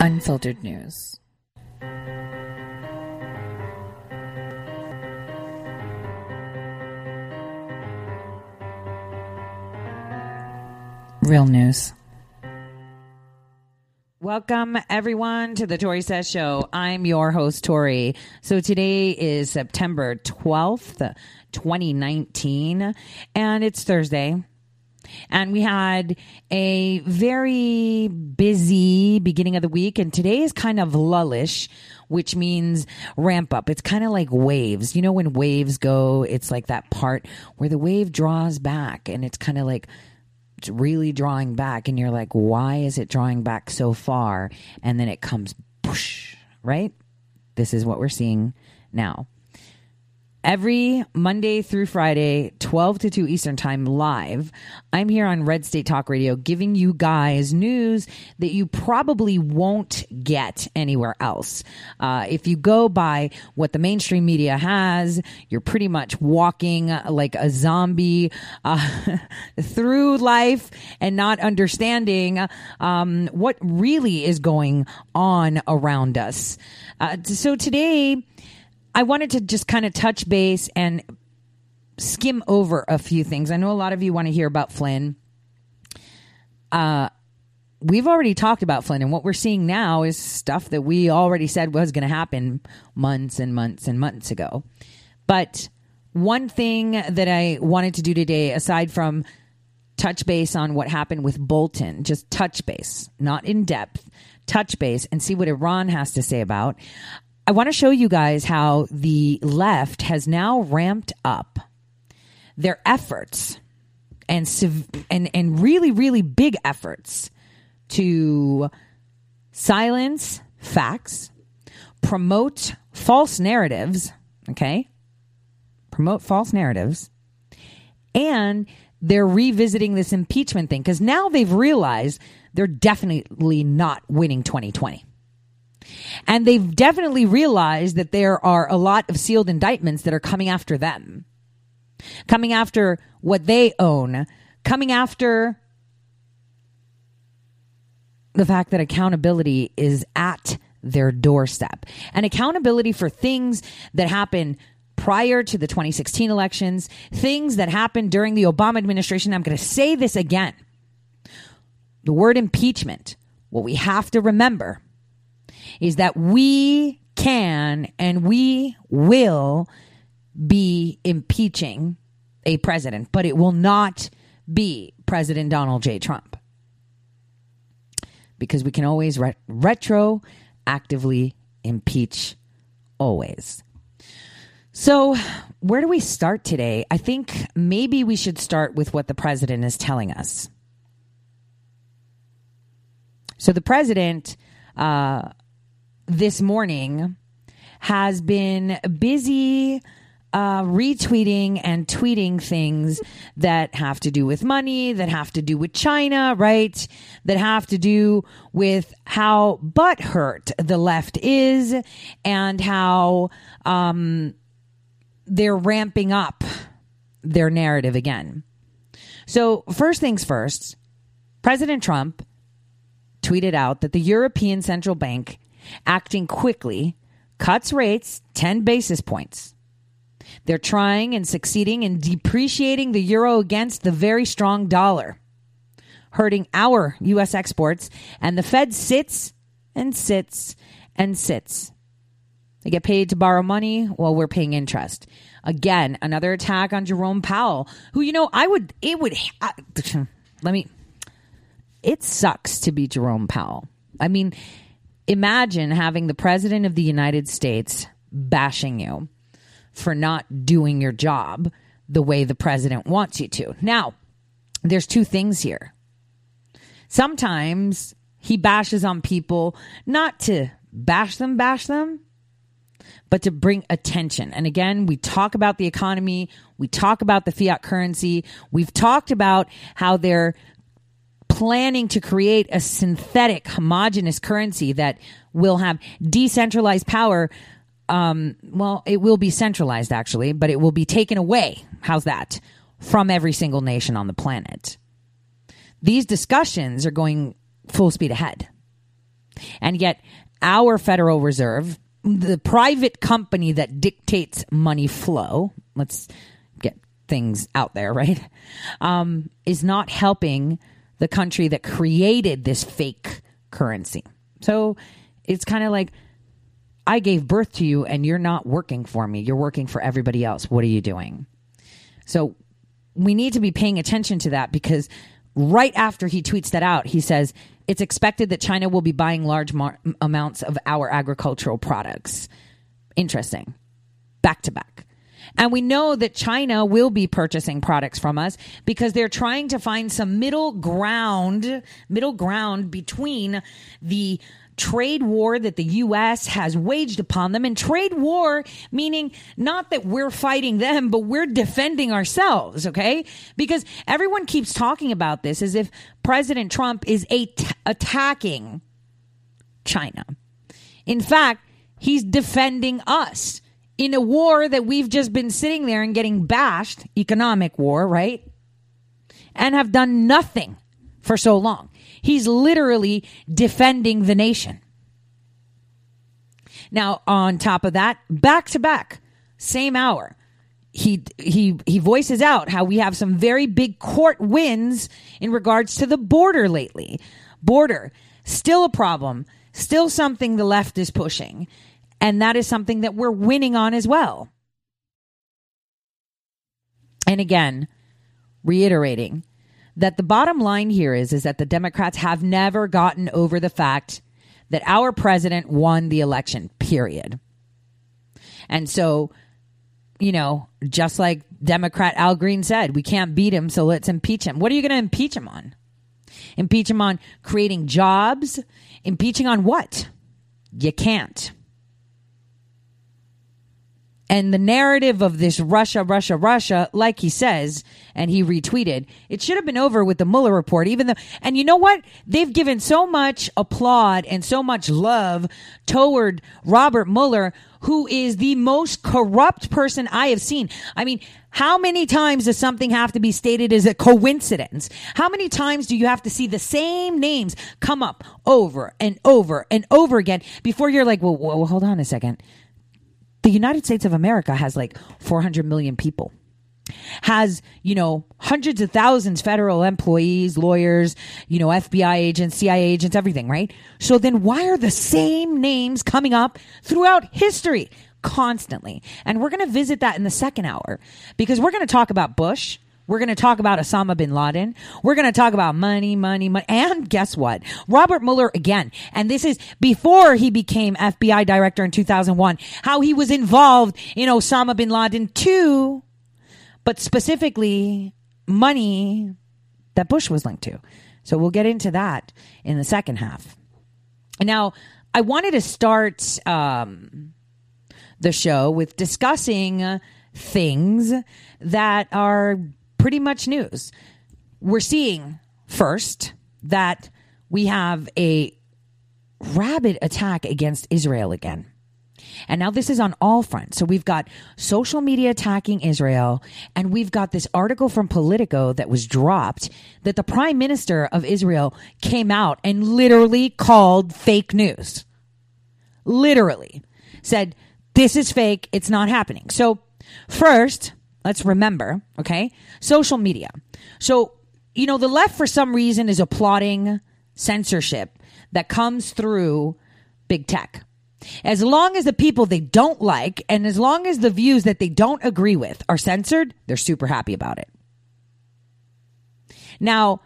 unfiltered news. Real news. Welcome, everyone, to the Tory Says Show. I'm your host, Tory. So today is September 12th, 2019, and it's Thursday. And we had a very busy beginning of the week, and today is kind of lullish, which means ramp up. It's kind of like waves. You know when waves go, it's like that part where the wave draws back, and it's kind of like it's really drawing back, and you're like, why is it drawing back so far? And then it comes, push, right? This is what we're seeing now. Every Monday through Friday, 12 to 2 Eastern Time live, I'm here on Red State Talk Radio giving you guys news that you probably won't get anywhere else. If you go by what the mainstream media has, you're pretty much walking like a zombie through life and not understanding what really is going on around us. So today, I wanted to just kind of touch base and skim over a few things. I know a lot of you want to hear about Flynn. We've already talked about Flynn, and what we're seeing now is stuff that we already said was going to happen months and months and months ago. But one thing that I wanted to do today, aside from touch base on what happened with Bolton, just touch base, not in depth, touch base and see what Iran has to say about, I want to show you guys how the left has now ramped up their efforts and really, really big efforts to silence facts, promote false narratives, okay? Promote false narratives. And they're revisiting this impeachment thing because now they've realized they're definitely not winning 2020. And they've definitely realized that there are a lot of sealed indictments that are coming after them, coming after what they own, coming after the fact that accountability is at their doorstep. And accountability for things that happen prior to the 2016 elections, things that happened during the Obama administration. I'm going to say this again. The word impeachment, what we have to remember is that we can and we will be impeaching a president, but it will not be President Donald J. Trump because we can always retroactively impeach always. So where do we start today? I think maybe we should start with what the president is telling us. So the president this morning has been busy retweeting and tweeting things that have to do with money, that have to do with China, right? That have to do with how butthurt the left is and how they're ramping up their narrative again. So first things first, President Trump tweeted out that the European Central Bank, acting quickly, cuts rates 10 basis points. They're trying and succeeding in depreciating the euro against the very strong dollar, hurting our U.S. exports, and the Fed sits and sits and sits. They get paid to borrow money while we're paying interest. Again, another attack on Jerome Powell, who, you know, it sucks to be Jerome Powell. I mean, imagine having the president of the United States bashing you for not doing your job the way the president wants you to. Now, there's two things here. Sometimes he bashes on people, not to bash them, but to bring attention. And again, we talk about the economy. We talk about the fiat currency. We've talked about how they're planning to create a synthetic homogenous currency that will have decentralized power. Well, it will be centralized, actually, but it will be taken away. How's that? From every single nation on the planet. These discussions are going full speed ahead. And yet our Federal Reserve, the private company that dictates money flow, let's get things out there, right? Is not helping the country that created this fake currency. So it's kind of like, I gave birth to you and you're not working for me. You're working for everybody else. What are you doing? So we need to be paying attention to that, because right after he tweets that out, he says, it's expected that China will be buying large amounts of our agricultural products. Interesting. Back to back. And we know that China will be purchasing products from us because they're trying to find some middle ground between the trade war that the U.S. has waged upon them, and trade war meaning not that we're fighting them, but we're defending ourselves, okay? Because everyone keeps talking about this as if President Trump is attacking China. In fact, he's defending us in a war that we've just been sitting there and getting bashed, economic war, right? And have done nothing for so long. He's literally defending the nation. Now, on top of that, back to back, same hour, he voices out how we have some very big court wins in regards to the border lately. Border, still a problem, still something the left is pushing. And that is something that we're winning on as well. And again, reiterating that the bottom line here is that the Democrats have never gotten over the fact that our president won the election, period. And so, you know, just like Democrat Al Green said, we can't beat him, so let's impeach him. What are you going to impeach him on? Impeach him on creating jobs? Impeaching on what? You can't. And the narrative of this Russia, like he says, and he retweeted, it should have been over with the Mueller report, even though, and you know what? They've given so much applaud and so much love toward Robert Mueller, who is the most corrupt person I have seen. I mean, how many times does something have to be stated as a coincidence? How many times do you have to see the same names come up over and over and over again before you're like, well, hold on a second. The United States of America has like 400 million people, has, you know, hundreds of thousands federal employees, lawyers, you know, FBI agents, CIA agents, everything, right? So then why are the same names coming up throughout history constantly? And we're going to visit that in the second hour, because we're going to talk about Bush. We're going to talk about Osama bin Laden. We're going to talk about money. And guess what? Robert Mueller again. And this is before he became FBI director in 2001, how he was involved in Osama bin Laden too, but specifically money that Bush was linked to. So we'll get into that in the second half. Now, I wanted to start the show with discussing things that are pretty much news. We're seeing first that we have a rabid attack against Israel again. And now this is on all fronts. So we've got social media attacking Israel, and we've got this article from Politico that was dropped that the prime minister of Israel came out and literally called fake news. Literally said, this is fake. It's not happening. So first, let's remember, okay, social media. So, you know, the left for some reason is applauding censorship that comes through big tech. As long as the people they don't like and as long as the views that they don't agree with are censored, they're super happy about it. Now,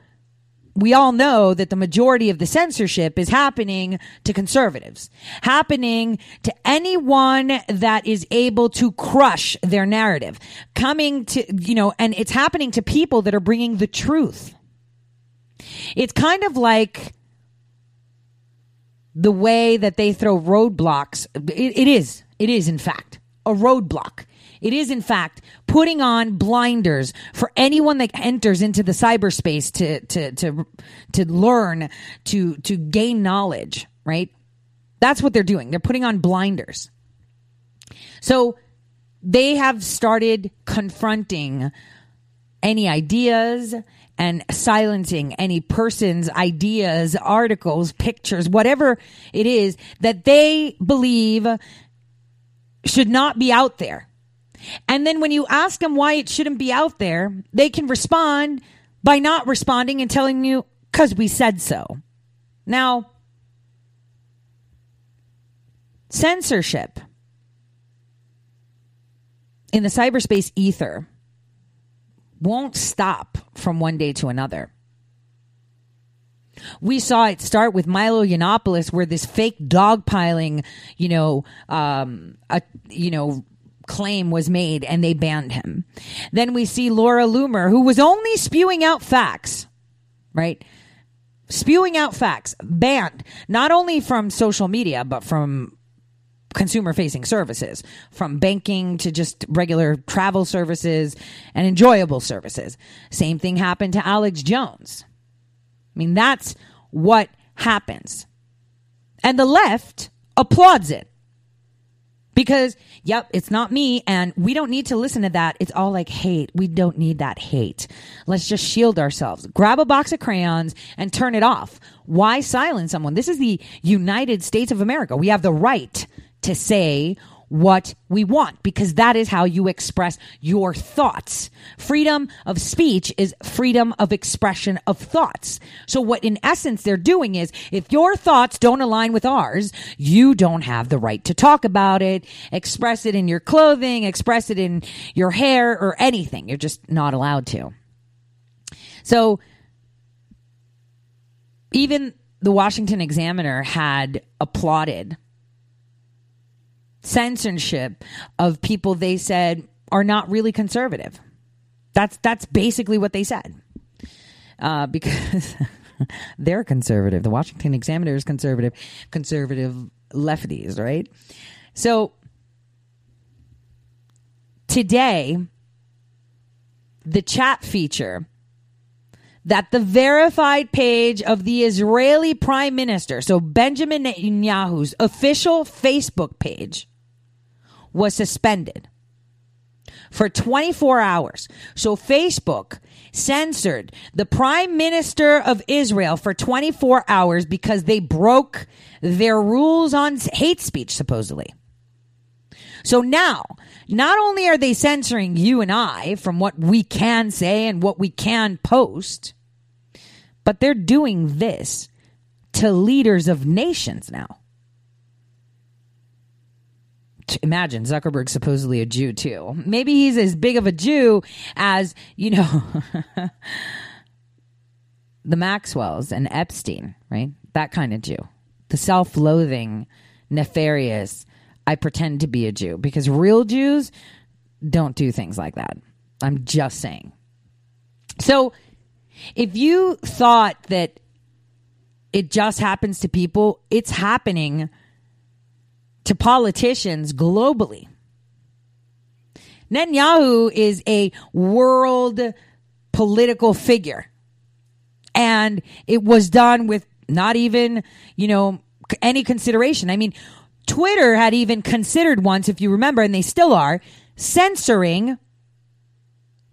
we all know that the majority of the censorship is happening to conservatives, happening to anyone that is able to crush their narrative, coming to, you know, and it's happening to people that are bringing the truth. It's kind of like the way that they throw roadblocks. It is in fact a roadblock. It is, in fact, putting on blinders for anyone that enters into the cyberspace to learn, to gain knowledge, right? That's what they're doing. They're putting on blinders. So they have started confronting any ideas and silencing any person's ideas, articles, pictures, whatever it is that they believe should not be out there. And then when you ask them why it shouldn't be out there, they can respond by not responding and telling you, because we said so. Now, censorship in the cyberspace ether won't stop from one day to another. We saw it start with Milo Yiannopoulos, where this fake dogpiling, claim was made and they banned him. Then we see Laura Loomer, who was only spewing out facts, right? Spewing out facts, banned, not only from social media, but from consumer-facing services, from banking to just regular travel services and enjoyable services. Same thing happened to Alex Jones. I mean, that's what happens. And the left applauds it. Because, yep, it's not me, and we don't need to listen to that. It's all like hate. We don't need that hate. Let's just shield ourselves. Grab a box of crayons and turn it off. Why silence someone? This is the United States of America. We have the right to say what we want, because that is how you express your thoughts. Freedom of speech is freedom of expression of thoughts. So what in essence they're doing is, if your thoughts don't align with ours, you don't have the right to talk about it, express it in your clothing, express it in your hair or anything. You're just not allowed to. So even the Washington Examiner had applauded censorship of people they said are not really conservative. That's basically what they said, because they're conservative. The Washington Examiner is conservative lefties, right? So today, the chat feature that the verified page of the Israeli Prime Minister, so Benjamin Netanyahu's official Facebook page, was suspended for 24 hours. So Facebook censored the Prime Minister of Israel for 24 hours because they broke their rules on hate speech, supposedly. So now, not only are they censoring you and I from what we can say and what we can post, but they're doing this to leaders of nations now. Imagine, Zuckerberg's supposedly a Jew too. Maybe he's as big of a Jew as, the Maxwells and Epstein, right? That kind of Jew. The self-loathing, nefarious, I pretend to be a Jew, because real Jews don't do things like that. I'm just saying. So if you thought that it just happens to people, it's happening to politicians globally. Netanyahu is a world political figure, and it was done with not even, any consideration. I mean, Twitter had even considered once, if you remember, and they still are, censoring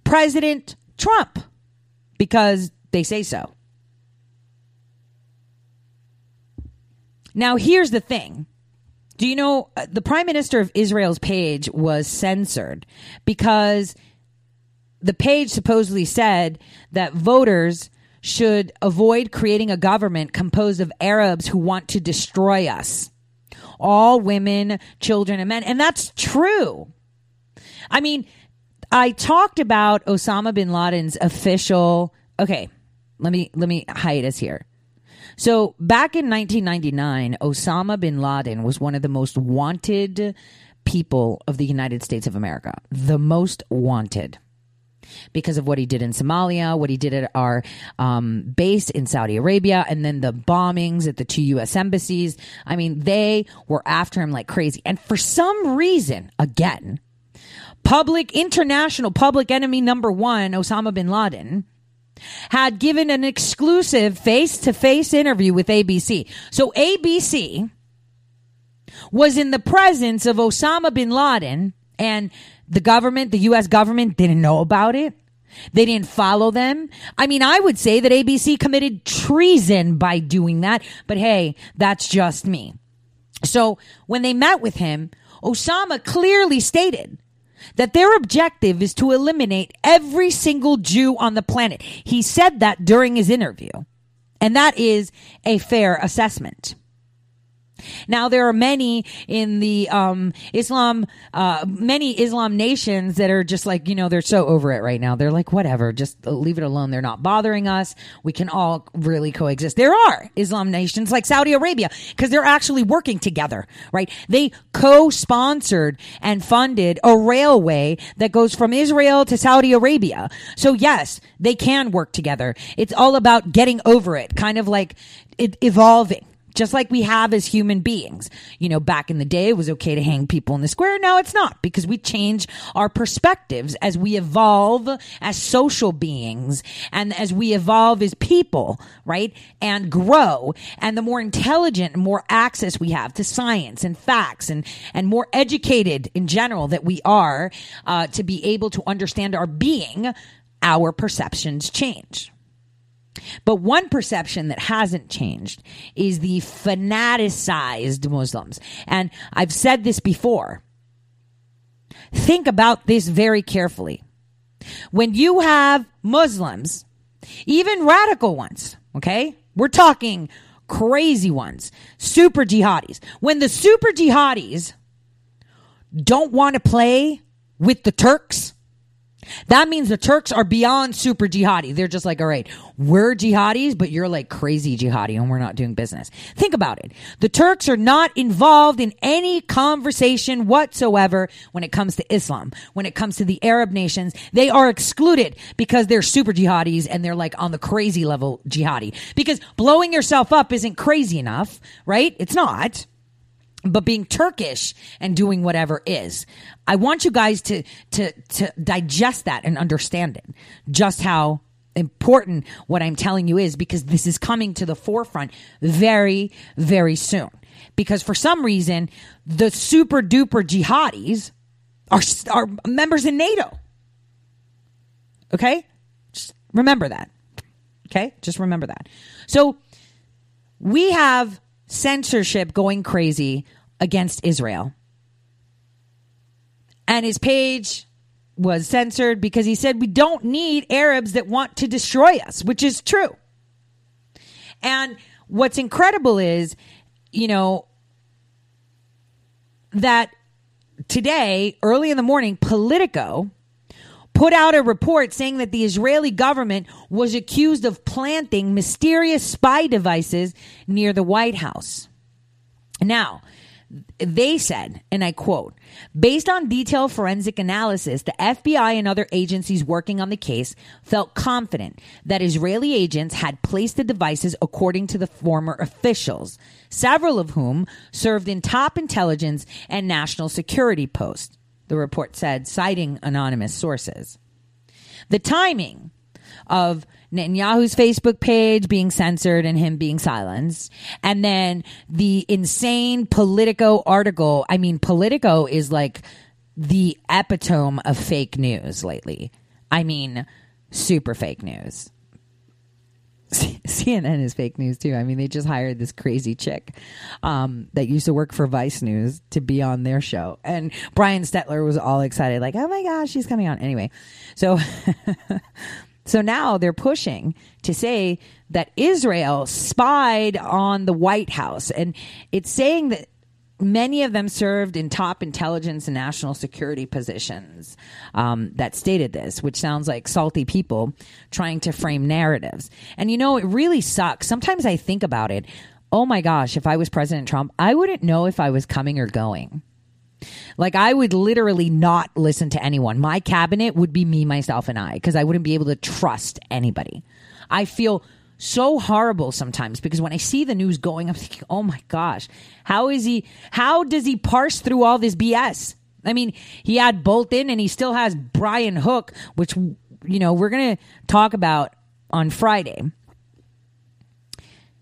President Trump because they say so. Now, here's the thing. Do you know the Prime Minister of Israel's page was censored because the page supposedly said that voters should avoid creating a government composed of Arabs who want to destroy us. All women, children, and men. And that's true. I mean, I talked about Osama bin Laden's official... Okay, Let me hiatus here. So back in 1999, Osama bin Laden was one of the most wanted people of the United States of America. The most wanted. Because of what he did in Somalia, what he did at our base in Saudi Arabia, and then the bombings at the 2 U.S. embassies. I mean, they were after him like crazy. And for some reason, again, public enemy number one, Osama bin Laden, had given an exclusive face-to-face interview with ABC. So ABC was in the presence of Osama bin Laden, and the government, the U.S. government, didn't know about it. They didn't follow them. I mean, I would say that ABC committed treason by doing that. But hey, that's just me. So when they met with him, Osama clearly stated that their objective is to eliminate every single Jew on the planet. He said that during his interview. And that is a fair assessment. Now, there are many in the Islam nations that are just like, you know, they're so over it right now. They're like, whatever, just leave it alone. They're not bothering us. We can all really coexist. There are Islam nations like Saudi Arabia because they're actually working together, right? They co-sponsored and funded a railway that goes from Israel to Saudi Arabia. So, yes, they can work together. It's all about getting over it, kind of like it evolving. Just like we have as human beings. You know, back in the day, it was okay to hang people in the square. Now it's not, because we change our perspectives as we evolve as social beings and as we evolve as people, right? And grow. And the more intelligent and more access we have to science and facts and more educated in general that we are to be able to understand our being, our perceptions change. But one perception that hasn't changed is the fanaticized Muslims. And I've said this before. Think about this very carefully. When you have Muslims, even radical ones, okay? We're talking crazy ones, super jihadis. When the super jihadis don't want to play with the Turks, that means the Turks are beyond super jihadi. They're just like, all right, we're jihadis, but you're like crazy jihadi and we're not doing business. Think about it. The Turks are not involved in any conversation whatsoever when it comes to Islam, when it comes to the Arab nations. They are excluded because they're super jihadis and they're like on the crazy level jihadi. Because blowing yourself up isn't crazy enough, right? It's not. But being Turkish and doing whatever is. I want you guys to digest that and understand it. Just how important what I'm telling you is, because this is coming to the forefront very, very soon. Because for some reason, the super duper jihadis are members in NATO. Okay? Just remember that. Okay? Just remember that. So we have censorship going crazy against Israel. And his page was censored because he said, we don't need Arabs that want to destroy us, which is true. And what's incredible is, you know, that today, early in the morning, Politico put out a report saying that the Israeli government was accused of planting mysterious spy devices near the White House. Now, they said, and I quote, based on detailed forensic analysis, the FBI and other agencies working on the case felt confident that Israeli agents had placed the devices, according to the former officials, several of whom served in top intelligence and national security posts. The report said, citing anonymous sources. The timing of Netanyahu's Facebook page being censored and him being silenced, and then the insane Politico article. I mean, Politico is like the epitome of fake news lately. I mean, super fake news. CNN is fake news too. I mean, they just hired this crazy chick that used to work for Vice News to be on their show. And Brian Stetler was all excited, like, oh my gosh, she's coming on. Anyway, so now they're pushing to say that Israel spied on the White House. And it's saying that Many of them served in top intelligence and national security positions that stated this, which sounds like salty people trying to frame narratives. And, you know, it really sucks. Sometimes I think about it. Oh, my gosh, if I was President Trump, I wouldn't know if I was coming or going. Like, I would literally not listen to anyone. My cabinet would be me, myself, and I, because I wouldn't be able to trust anybody. I feel so horrible sometimes because when I see the news going, I'm thinking, oh my gosh, how does he parse through all this BS? I mean, he had Bolton and he still has Brian Hook, which, you know, we're going to talk about on Friday.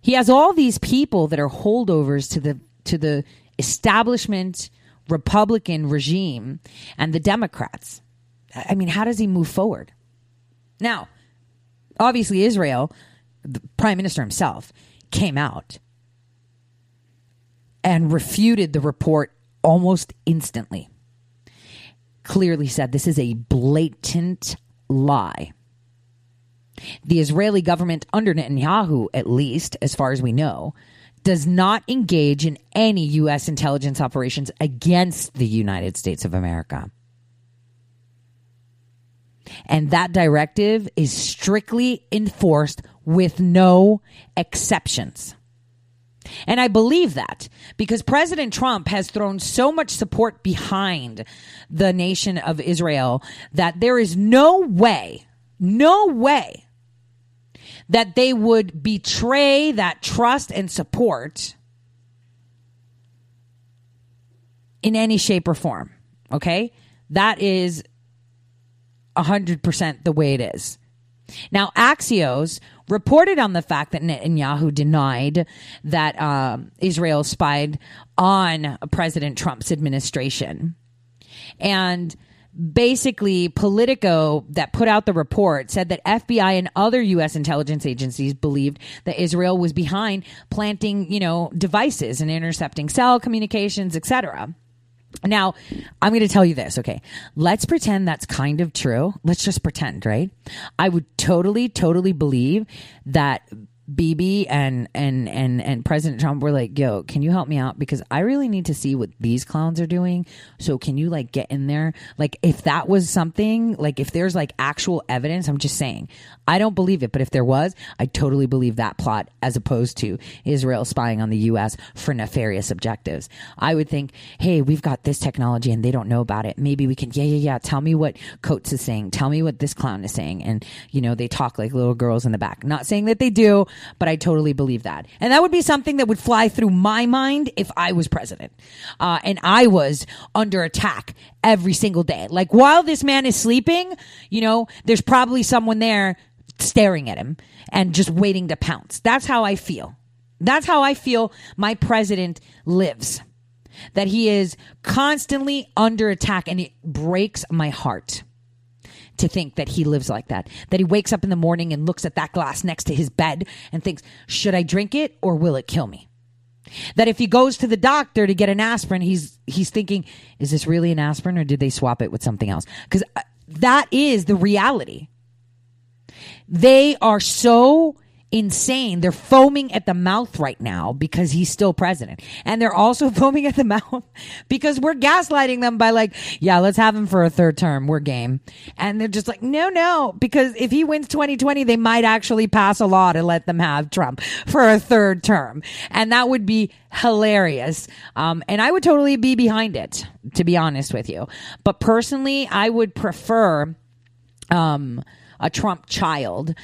He has all these people that are holdovers to the establishment Republican regime and the Democrats. I mean, how does he move forward? Now, obviously Israel, the prime minister himself came out and refuted the report almost instantly. Clearly said this is a blatant lie. The Israeli government, under Netanyahu at least, as far as we know, does not engage in any U.S. intelligence operations against the United States of America. And that directive is strictly enforced with no exceptions. And I believe that because President Trump has thrown so much support behind the nation of Israel that there is no way that they would betray that trust and support in any shape or form. Okay? That is 100% the way it is. Now, Axios reported on the fact that Netanyahu denied that Israel spied on President Trump's administration. And basically, Politico, that put out the report, said that FBI and other U.S. intelligence agencies believed that Israel was behind planting, you know, devices and intercepting cell communications, etc. Now, I'm going to tell you this, okay? Let's pretend that's kind of true. Let's just pretend, right? I would totally believe that Bibi and President Trump were like, yo, can you help me out? Because I really need to see what these clowns are doing. So can you, like, get in there? Like, if that was something, like, if there's, like, actual evidence, I'm just saying. I don't believe it, but if there was, I totally believe that plot as opposed to Israel spying on the U.S. for nefarious objectives. I would think, hey, we've got this technology and they don't know about it. Maybe we can, yeah, tell me what Coates is saying. Tell me what this clown is saying. And, you know, they talk like little girls in the back. Not saying that they do, but I totally believe that. And that would be something that would fly through my mind if I was president. And I was under attack every single day. Like, while this man is sleeping, you know, there's probably someone there staring at him and just waiting to pounce. That's how I feel. That's how I feel my president lives. That he is constantly under attack, and it breaks my heart to think that he lives like that. That he wakes up in the morning and looks at that glass next to his bed and thinks, should I drink it or will it kill me? That if he goes to the doctor to get an aspirin, he's thinking, is this really an aspirin or did they swap it with something else? Because that is the reality. They are so insane. They're foaming at the mouth right now because he's still president. And they're also foaming at the mouth because we're gaslighting them by, like, yeah, let's have him for a third term. We're game. And they're just like, no, because if he wins 2020, they might actually pass a law to let them have Trump for a third term. And that would be hilarious. And I would totally be behind it, to be honest with you. But personally, I would prefer a Trump child.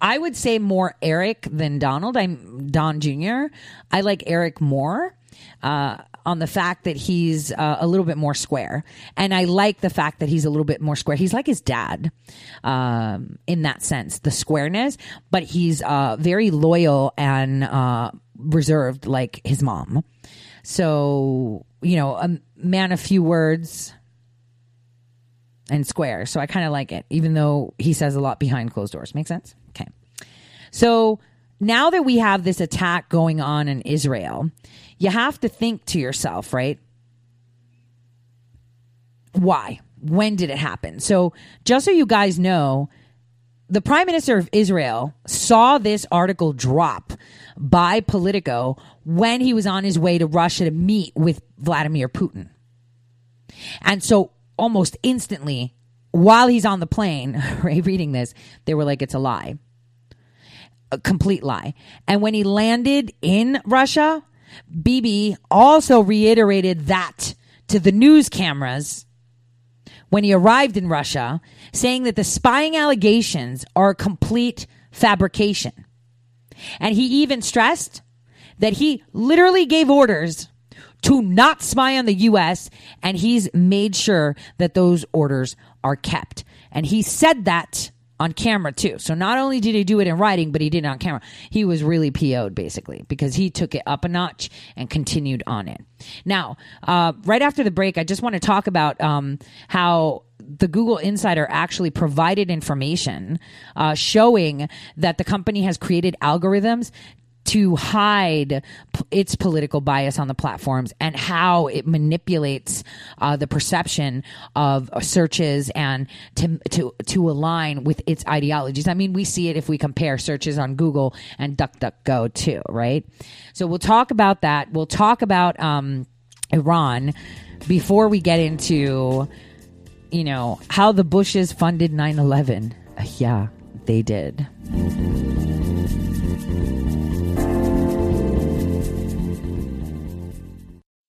I would say more Eric than Donald. I'm Don Jr. I like Eric more on the fact that he's a little bit more square. And I like the fact that he's a little bit more square. He's like his dad in that sense, the squareness. But he's very loyal and reserved like his mom. So, you know, a man of few words and square. So I kind of like it, even though he says a lot behind closed doors. Make sense? Okay. So now that we have this attack going on in Israel, you have to think to yourself, right? Why? When did it happen? So just so you guys know, The Prime Minister of Israel saw this article drop by Politico when he was on his way to Russia to meet with Vladimir Putin. And so almost instantly, while he's on the plane, reading this, they were like, it's a lie. A complete lie. And when he landed in Russia, Bibi also reiterated that to the news cameras when he arrived in Russia, saying that the spying allegations are a complete fabrication. And he even stressed that he literally gave orders to not spy on the U.S., and he's made sure that those orders are kept. And he said that on camera, too. So not only did he do it in writing, but he did it on camera. He was really PO'd, basically, because he took it up a notch and continued on it. Now, right after the break, I just want to talk about how the Google Insider actually provided information showing that the company has created algorithms to hide its political bias on the platforms and how it manipulates the perception of searches and to align with its ideologies. I mean, we see it if we compare searches on Google and DuckDuckGo too, right? So we'll talk about that. We'll talk about Iran before we get into, you know, how the Bushes funded 9/11. Yeah, they did.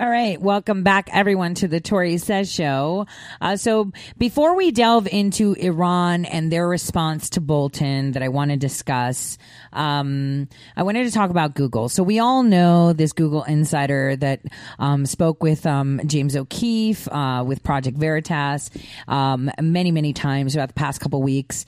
All right. Welcome back, everyone, to the Tory Says show. So before we delve into Iran and their response to Bolton that I want to discuss, I wanted to talk about Google. So we all know this Google insider that spoke with James O'Keefe with Project Veritas many, many times throughout the past couple weeks.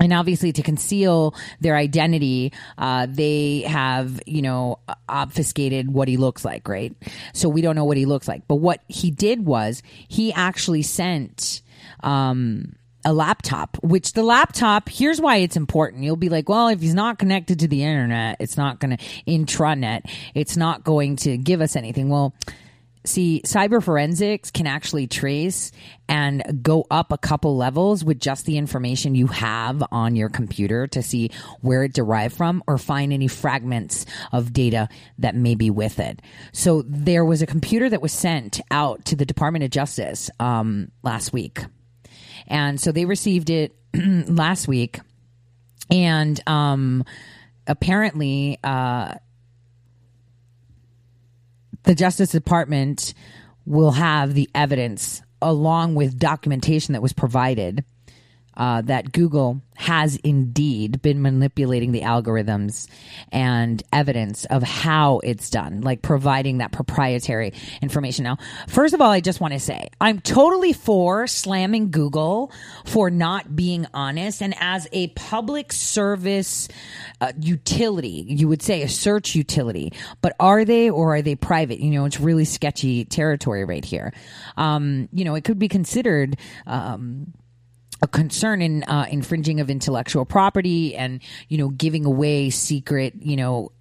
And obviously, to conceal their identity, they have, you know, obfuscated what he looks like, right? So we don't know what he looks like. But what he did was he actually sent a laptop, which the laptop, here's why it's important. You'll be like, well, if he's not connected to the internet, it's not going to intranet, it's not going to give us anything. Well, see, cyber forensics can actually trace and go up a couple levels with just the information you have on your computer to see where it derived from or find any fragments of data that may be with it. So there was a computer that was sent out to the Department of Justice last week. And so they received it last week. And apparently the Justice Department will have the evidence along with documentation that was provided that Google has indeed been manipulating the algorithms and evidence of how it's done, like providing that proprietary information. Now, first of all, I just want to say I'm totally for slamming Google for not being honest. And as a public service utility, you would say a search utility, but are they, or are they private? You know, it's really sketchy territory right here. You know, it could be considered a concern in infringing of intellectual property and, you know, giving away secret, you know,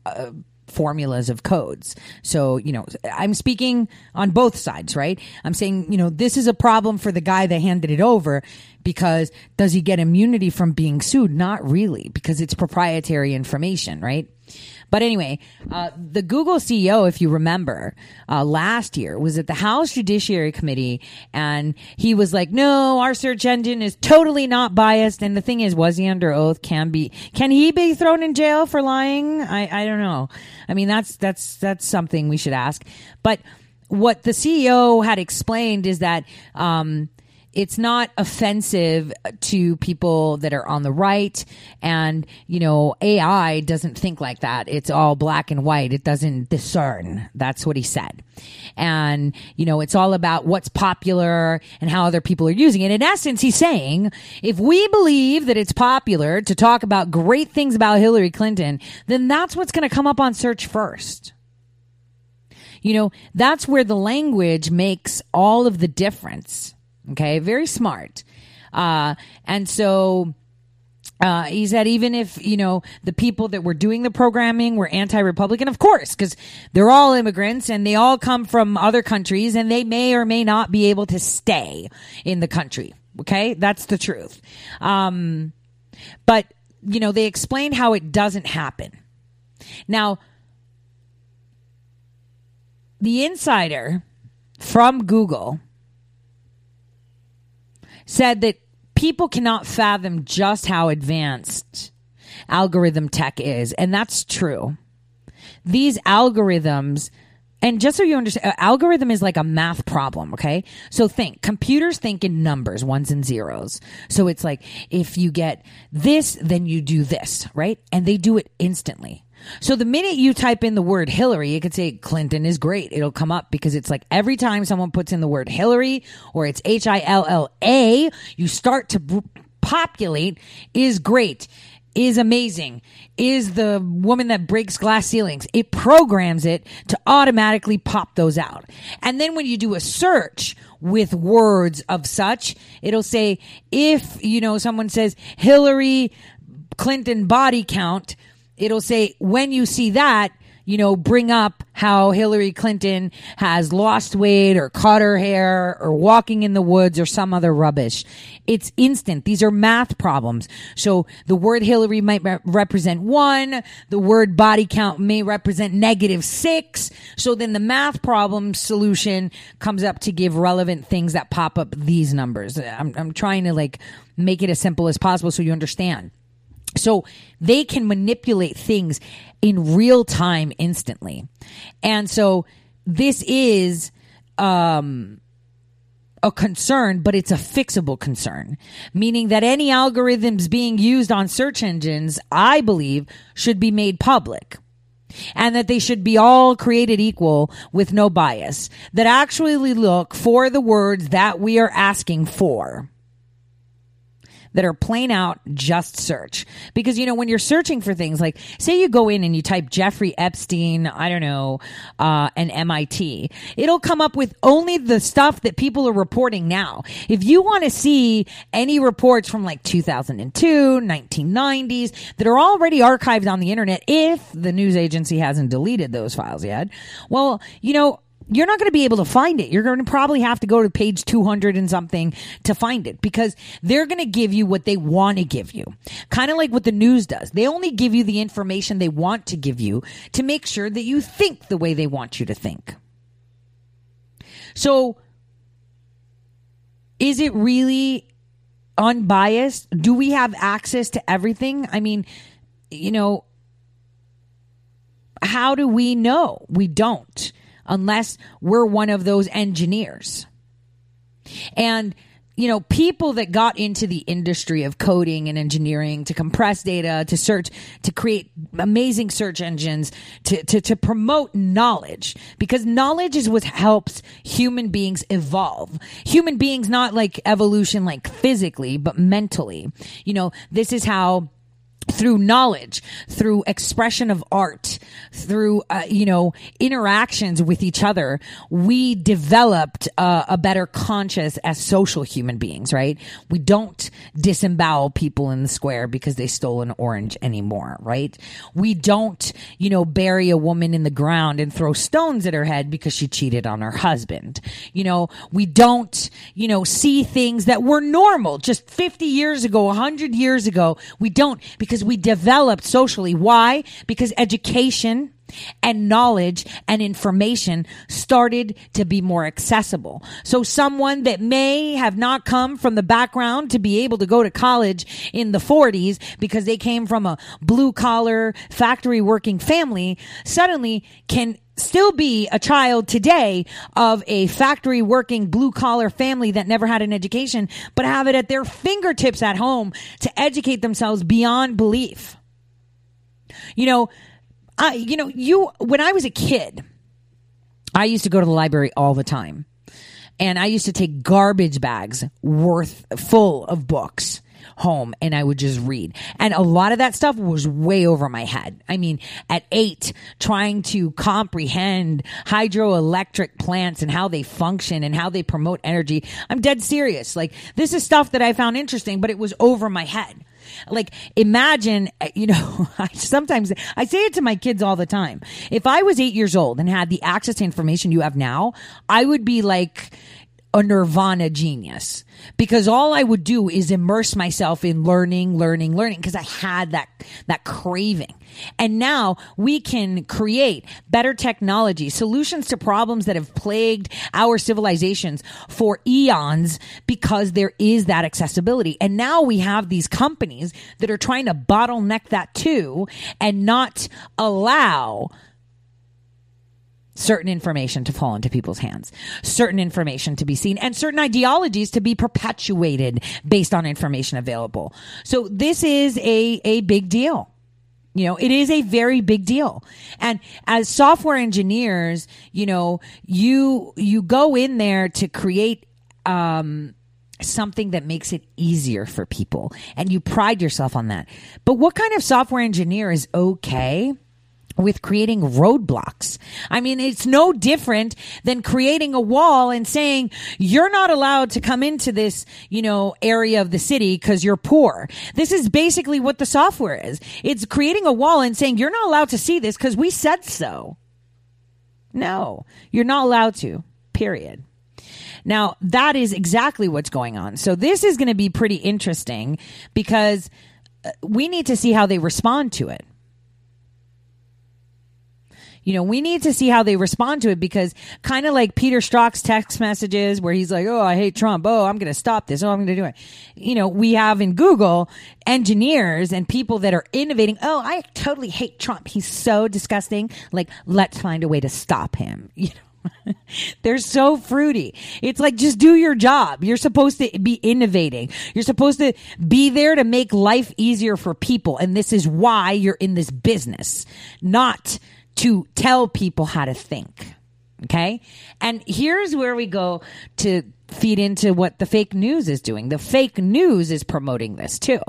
formulas of codes. So, you know, I'm speaking on both sides, right? I'm saying, you know, this is a problem for the guy that handed it over because does he get immunity from being sued? Not really, because it's proprietary information, right? But anyway, the Google CEO, if you remember, last year was at the House Judiciary Committee, and he was like, no, our search engine is totally not biased. And the thing is, was he under oath? Can he be thrown in jail for lying? I don't know. I mean, that's something we should ask. But what the CEO had explained is that, it's not offensive to people that are on the right. And, you know, AI doesn't think like that. It's all black and white. It doesn't discern. That's what he said. And, you know, it's all about what's popular and how other people are using it. In essence, he's saying, if we believe that it's popular to talk about great things about Hillary Clinton, then that's what's going to come up on search first. You know, that's where the language makes all of the difference. Okay, very smart. And so he said, even if, you know, the people that were doing the programming were anti-Republican, of course, because they're all immigrants and they all come from other countries and they may or may not be able to stay in the country. Okay, that's the truth. But, you know, they explained how it doesn't happen. Now, the insider from Google said that people cannot fathom just how advanced algorithm tech is. And that's true. These algorithms, and just so you understand, algorithm is like a math problem, okay? So think, computers think in numbers, ones and zeros. So it's like, if you get this, then you do this, right? And they do it instantly. So the minute you type in the word Hillary, it could say Clinton is great. It'll come up because it's like every time someone puts in the word Hillary or it's Hilla, you start to populate is great, is amazing, is the woman that breaks glass ceilings. It programs it to automatically pop those out. And then when you do a search with words of such, it'll say if, you know, someone says Hillary Clinton body count, it'll say, when you see that, you know, bring up how Hillary Clinton has lost weight or cut her hair or walking in the woods or some other rubbish. It's instant. These are math problems. So the word Hillary might represent one. The word body count may represent -6. So then the math problem solution comes up to give relevant things that pop up these numbers. I'm trying to like make it as simple as possible so you understand. So they can manipulate things in real time instantly. And so this is a concern, but it's a fixable concern, meaning that any algorithms being used on search engines, I believe, should be made public. And that they should be all created equal with no bias, that actually look for the words that we are asking for. that are plain out just search. Because, you know, when you're searching for things, like say you go in and you type Jeffrey Epstein, I don't know, and MIT, it'll come up with only the stuff that people are reporting now. If you want to see any reports from like 2002, 1990s that are already archived on the internet, if the news agency hasn't deleted those files yet, well, you know, you're not going to be able to find it. You're going to probably have to go to page 200 and something to find it, because they're going to give you what they want to give you. Kind of like what the news does. They only give you the information they want to give you to make sure that you think the way they want you to think. So is it really unbiased? Do we have access to everything? I mean, you know, how do we know? We don't. Unless we're one of those engineers. And, you know, people that got into the industry of coding and engineering to compress data, to search, to create amazing search engines, to promote knowledge, because knowledge is what helps human beings evolve. Human beings, not like evolution, like physically, but mentally. You know, this is how, through knowledge, through expression of art, through, you know, interactions with each other, we developed a better conscience as social human beings, right? We don't disembowel people in the square because they stole an orange anymore, right? We don't, you know, bury a woman in the ground and throw stones at her head because she cheated on her husband. You know, we don't, you know, see things that were normal just 50 years ago, 100 years ago. We don't, because we developed socially. Why? Because education and knowledge and information started to be more accessible. So someone that may have not come from the background to be able to go to college in the 40s because they came from a blue collar factory working family suddenly can still be a child today of a factory working blue collar family that never had an education, but have it at their fingertips at home to educate themselves beyond belief. You know, when I was a kid, I used to go to the library all the time, and I used to take garbage bags full of books home, and I would just read. And a lot of that stuff was way over my head. I mean, at 8, trying to comprehend hydroelectric plants and how they function and how they promote energy. I'm dead serious. Like, this is stuff that I found interesting, but it was over my head. Like, imagine, you know, I say it to my kids all the time. If I was 8 years old and had the access to information you have now, I would be like a nirvana genius, because all I would do is immerse myself in learning, because I had that craving. And now we can create better technology, solutions to problems that have plagued our civilizations for eons, because there is that accessibility. And now we have these companies that are trying to bottleneck that too and not allow certain information to fall into people's hands, certain information to be seen, and certain ideologies to be perpetuated based on information available. So this is a big deal. You know, it is a very big deal. And as software engineers, you know, you go in there to create something that makes it easier for people, and you pride yourself on that. But what kind of software engineer is okay with creating roadblocks? I mean, it's no different than creating a wall and saying, you're not allowed to come into this, you know, area of the city because you're poor. This is basically what the software is. It's creating a wall and saying, you're not allowed to see this because we said so. No, you're not allowed to, period. Now, that is exactly what's going on. So this is going to be pretty interesting, because we need to see how they respond to it. You know, we need to see how they respond to it, because kind of like Peter Strzok's text messages where he's like, oh, I hate Trump. Oh, I'm going to stop this. Oh, I'm going to do it. You know, we have in Google engineers and people that are innovating. Oh, I totally hate Trump. He's so disgusting. Like, let's find a way to stop him. You know, they're so fruity. It's like, just do your job. You're supposed to be innovating. You're supposed to be there to make life easier for people. And this is why you're in this business, not to tell people how to think. Okay? And here's where we go to feed into what the fake news is doing. The fake news is promoting this too.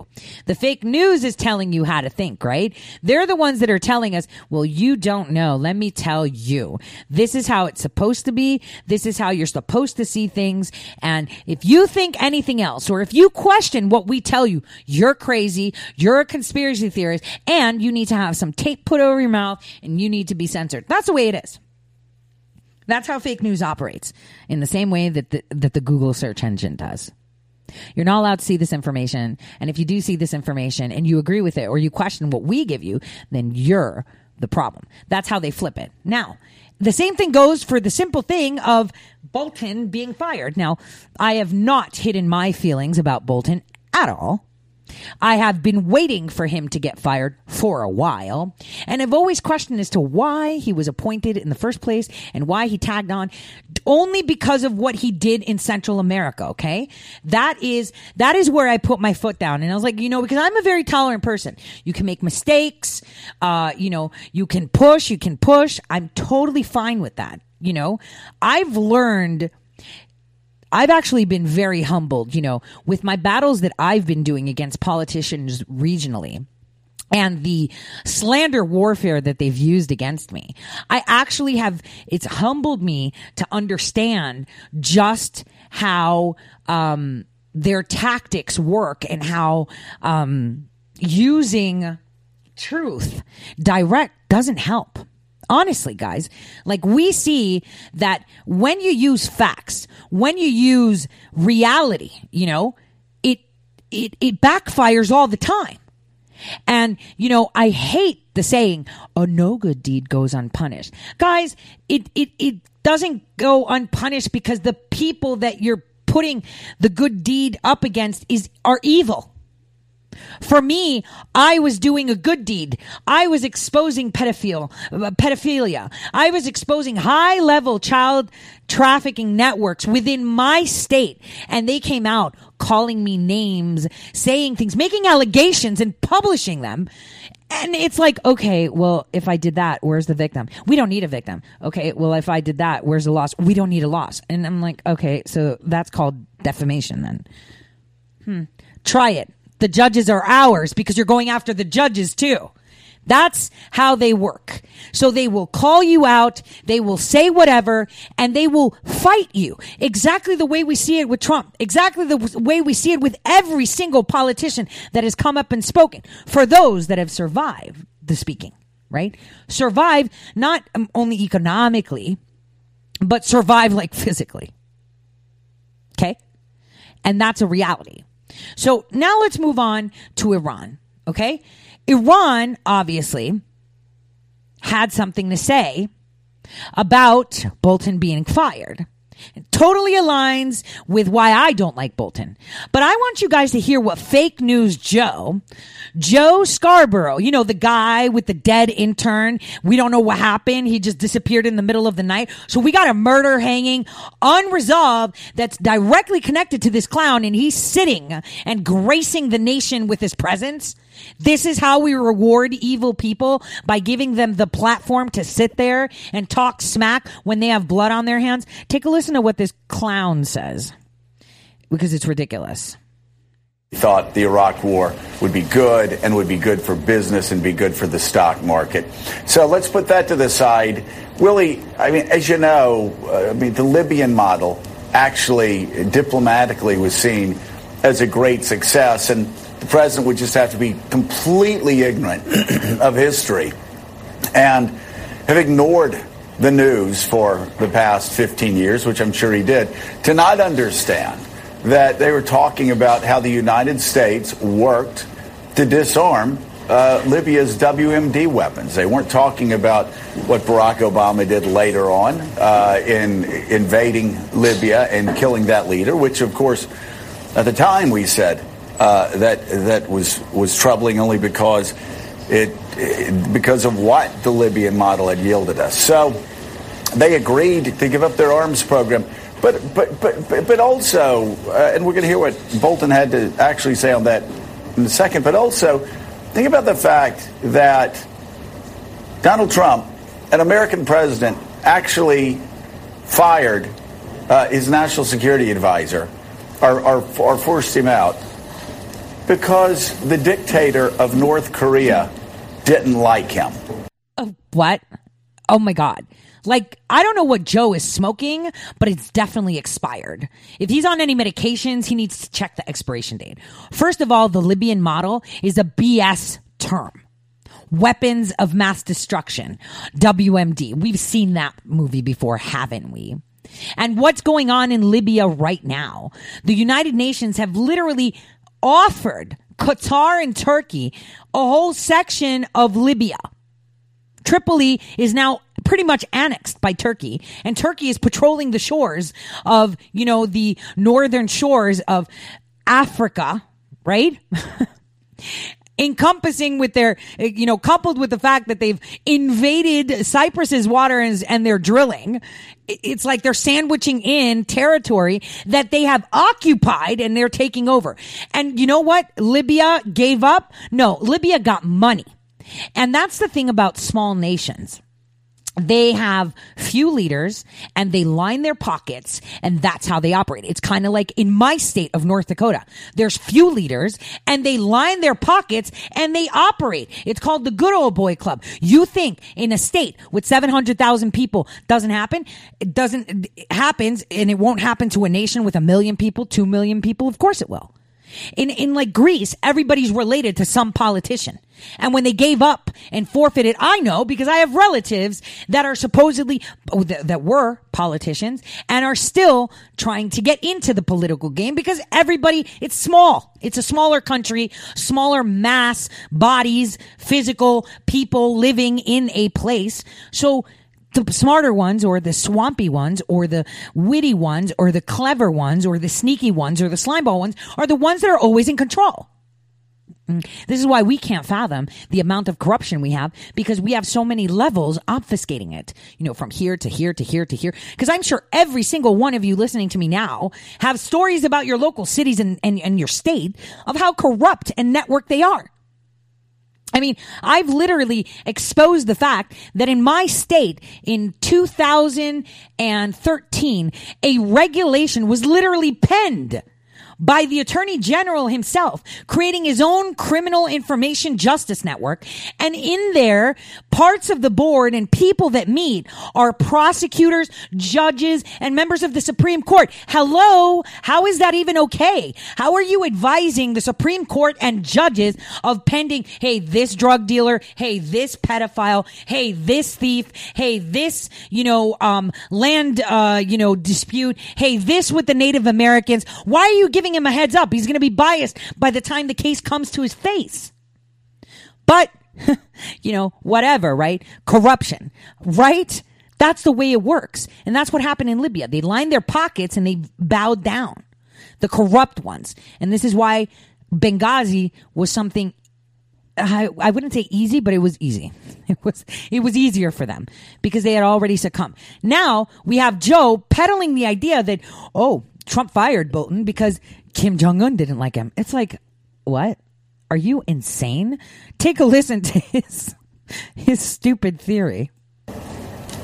The fake news is telling you how to think, right? They're the ones that are telling us, well, you don't know. Let me tell you. This is how it's supposed to be. This is how you're supposed to see things. And if you think anything else, or if you question what we tell you, you're crazy, you're a conspiracy theorist, and you need to have some tape put over your mouth and you need to be censored. That's the way it is. That's how fake news operates, in the same way that the Google search engine does. You're not allowed to see this information. And if you do see this information and you agree with it or you question what we give you, then you're the problem. That's how they flip it. Now, the same thing goes for the simple thing of Bolton being fired. Now, I have not hidden my feelings about Bolton at all. I have been waiting for him to get fired for a while, and I've always questioned as to why he was appointed in the first place and why he tagged on, only because of what he did in Central America, okay? That is where I put my foot down, and I was like, you know, because I'm a very tolerant person. You can make mistakes, you can push, I'm totally fine with that, you know? I've actually been very humbled, you know, with my battles that I've been doing against politicians regionally and the slander warfare that they've used against me. It's humbled me to understand just how their tactics work and how using truth direct doesn't help. Honestly, guys, like we see that when you use facts, when you use reality, you know, it backfires all the time. And, you know, I hate the saying, "Oh, no good deed goes unpunished." Guys, it doesn't go unpunished because the people that you're putting the good deed up against are evil. For me, I was doing a good deed. I was exposing pedophilia. I was exposing high-level child trafficking networks within my state. And they came out calling me names, saying things, making allegations and publishing them. And it's like, okay, well, if I did that, where's the victim? We don't need a victim. Okay, well, if I did that, where's the loss? We don't need a loss. And I'm like, okay, so that's called defamation then. Try it. The judges are ours because you're going after the judges too. That's how they work. So they will call you out, they will say whatever, and they will fight you. Exactly the way we see it with Trump. Exactly the way we see it with every single politician that has come up and spoken. For those that have survived the speaking, right? Survive not only economically, but survive like physically. Okay? And that's a reality. So now let's move on to Iran, okay? Iran, obviously, had something to say about Bolton being fired. It totally aligns with why I don't like Bolton. But I want you guys to hear what fake news Joe Scarborough, you know, the guy with the dead intern. We don't know what happened. He just disappeared in the middle of the night. So we got a murder hanging unresolved that's directly connected to this clown, and he's sitting and gracing the nation with his presence. This is how we reward evil people, by giving them the platform to sit there and talk smack when they have blood on their hands. Take a listen to what this clown says, because it's ridiculous. We thought the Iraq war would be good and would be good for business and be good for the stock market. So let's put that to the side. Willie, I mean, as you know, the Libyan model actually diplomatically was seen as a great success, and the president would just have to be completely ignorant of history and have ignored the news for the past 15 years, which I'm sure he did, to not understand that they were talking about how the United States worked to disarm Libya's WMD weapons. They weren't talking about what Barack Obama did later on in invading Libya and killing that leader, which, of course, at the time we said, that was troubling only because because of what the Libyan model had yielded us. So they agreed to give up their arms program, but also, and we're going to hear what Bolton had to actually say on that in a second. But also, think about the fact that Donald Trump, an American president, actually fired his national security advisor, or forced him out, because the dictator of North Korea didn't like him. What? Oh, my God. Like, I don't know what Joe is smoking, but it's definitely expired. If he's on any medications, he needs to check the expiration date. First of all, the Libyan model is a BS term. Weapons of mass destruction, WMD. We've seen that movie before, haven't we? And what's going on in Libya right now? The United Nations have literally offered Qatar and Turkey a whole section of Libya. Tripoli is now pretty much annexed by Turkey, and Turkey is patrolling the shores of, you know, the northern shores of Africa, right? Encompassing with their, you know, coupled with the fact that they've invaded Cyprus's waters and they're drilling, it's like they're sandwiching in territory that they have occupied and they're taking over. And you know what? Libya gave up? No, Libya got money. And that's the thing about small nations. They have few leaders and they line their pockets, and that's how they operate. It's kind of like in my state of North Dakota. There's few leaders and they line their pockets and they operate. It's called the good old boy club. You think in a state with 700,000 people doesn't happen? It doesn't, it happens, and it won't happen to a nation with 1 million people, 2 million people. Of course it will. In like Greece, everybody's related to some politician. And when they gave up and forfeited, I know because I have relatives that are supposedly, that were politicians and are still trying to get into the political game, because everybody, it's small. It's a smaller country, smaller mass bodies, physical people living in a place. So the smarter ones, or the swampy ones, or the witty ones, or the clever ones, or the sneaky ones, or the slimeball ones, are the ones that are always in control. This is why we can't fathom the amount of corruption we have, because we have so many levels obfuscating it, you know, from here to here to here to here. Because I'm sure every single one of you listening to me now have stories about your local cities and your state of how corrupt and networked they are. I mean, I've literally exposed the fact that in my state in 2013, a regulation was literally penned by the Attorney General himself, creating his own criminal information justice network. And in there, parts of the board and people that meet are prosecutors, judges, and members of the Supreme Court. Hello? How is that even okay? How are you advising the Supreme Court and judges of pending, hey, this drug dealer, hey, this pedophile, hey, this thief, hey, this, you know, land, you know, dispute, hey, this with the Native Americans? Why are you giving him a heads up? He's going to be biased by the time the case comes to his face. But, you know, whatever, right? Corruption, right? That's the way it works. And that's what happened in Libya. They lined their pockets and they bowed down, the corrupt ones. And this is why Benghazi was something, I wouldn't say easy, but it was easy. It was easier for them because they had already succumbed. Now we have Joe peddling the idea that, oh, Trump fired Bolton because Kim Jong-un didn't like him. It's like, what? Are you insane? Take a listen to his stupid theory.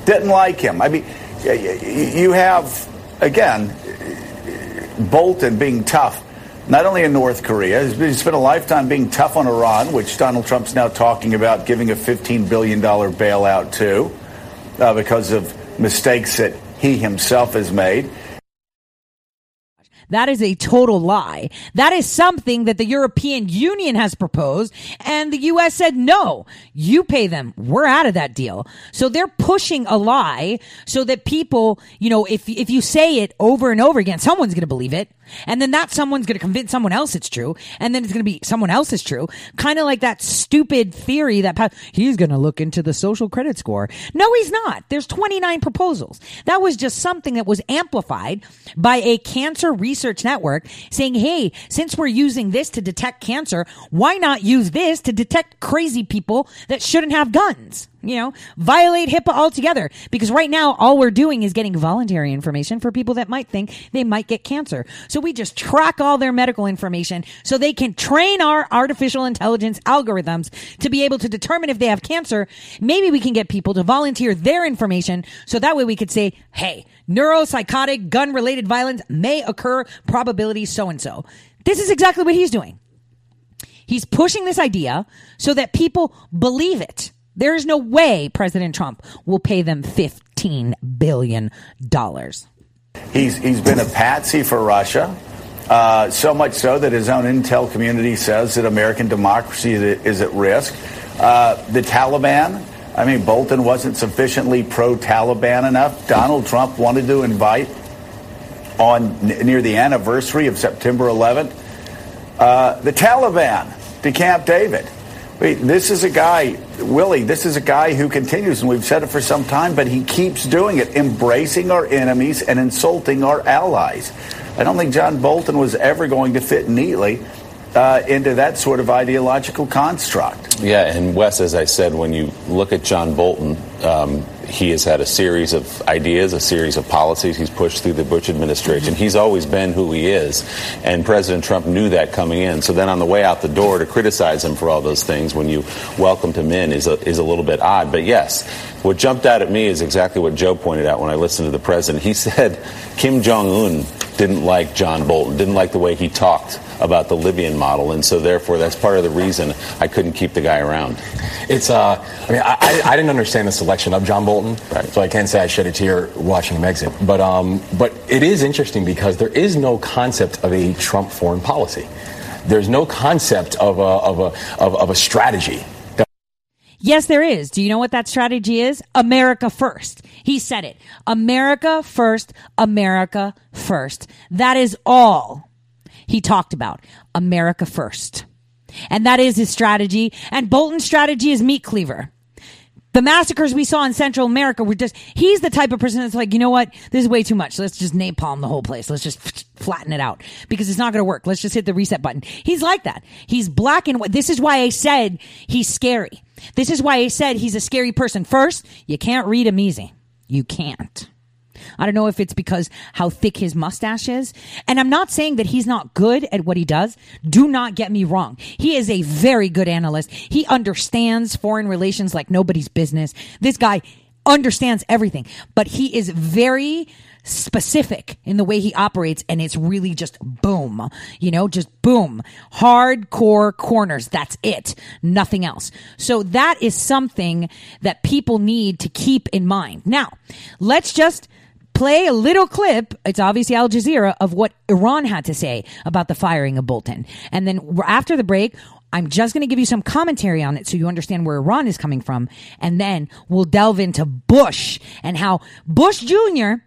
Didn't like him. I mean, you have, again, Bolton being tough, not only in North Korea. He's spent a lifetime being tough on Iran, which Donald Trump's now talking about giving a $15 billion bailout to because of mistakes that he himself has made. That is a total lie. That is something that the European Union has proposed, and the U.S. said, no, you pay them. We're out of that deal. So they're pushing a lie so that people, you know, if you say it over and over again, someone's going to believe it. And then that someone's going to convince someone else it's true. And then it's going to be someone else is true. Kind of like that stupid theory that he's going to look into the social credit score. No, he's not. There's 29 proposals. That was just something that was amplified by a cancer research network saying, hey, since we're using this to detect cancer, why not use this to detect crazy people that shouldn't have guns? you know, violate HIPAA altogether. Because right now, all we're doing is getting voluntary information for people that might think they might get cancer. So we just track all their medical information so they can train our artificial intelligence algorithms to be able to determine if they have cancer. Maybe we can get people to volunteer their information so that way we could say, hey, neuropsychotic gun-related violence may occur, probability so-and-so. This is exactly what he's doing. He's pushing this idea so that people believe it. There is no way President Trump will pay them $15 billion. He's been a patsy for Russia, so much so that his own intel community says that American democracy is at risk. The Taliban, I mean, Bolton wasn't sufficiently pro-Taliban enough. Donald Trump wanted to invite on near the anniversary of September 11th, the Taliban to Camp David. This is a guy, Willie, this is a guy who continues, and we've said it for some time, but he keeps doing it, embracing our enemies and insulting our allies. I don't think John Bolton was ever going to fit neatly into that sort of ideological construct. Yeah, and Wes, as I said, when you look at John Bolton, he has had a series of ideas, a series of policies he's pushed through the Bush administration. Mm-hmm. He's always been who he is, and President Trump knew that coming in. So then on the way out the door to criticize him for all those things when you welcomed him in is a little bit odd. But yes, what jumped out at me is exactly what Joe pointed out when I listened to the president. He said Kim Jong-un didn't like John Bolton, didn't like the way he talked about the Libyan model, and so therefore that's part of the reason I couldn't keep the guy around. It's, I mean, I didn't understand the selection of John Bolton, right, so I can't say I shed a tear watching him exit. But it is interesting because there is no concept of a Trump foreign policy. There's no concept of a strategy. Yes, there is. Do you know what that strategy is? America first. He said it. America first, America first. That is all he talked about. America first. And that is his strategy. And Bolton's strategy is meat cleaver. The massacres we saw in Central America were just, he's the type of person that's like, you know what? This is way too much. Let's just napalm the whole place. Let's just flatten it out because it's not going to work. Let's just hit the reset button. He's like that. He's black and white. This is why I said he's scary. This is why I said he's a scary person. First, you can't read him easy. You can't. I don't know if it's because how thick his mustache is. And I'm not saying that he's not good at what he does. Do not get me wrong. He is a very good analyst. He understands foreign relations like nobody's business. This guy understands everything, but he is very specific in the way he operates. And it's really just boom, you know, just boom, hardcore corners. That's it. Nothing else. So that is something that people need to keep in mind. Now, let's just play a little clip, it's obviously Al Jazeera, of what Iran had to say about the firing of Bolton. And then after the break, I'm just going to give you some commentary on it so you understand where Iran is coming from. And then we'll delve into Bush and how Bush Jr.,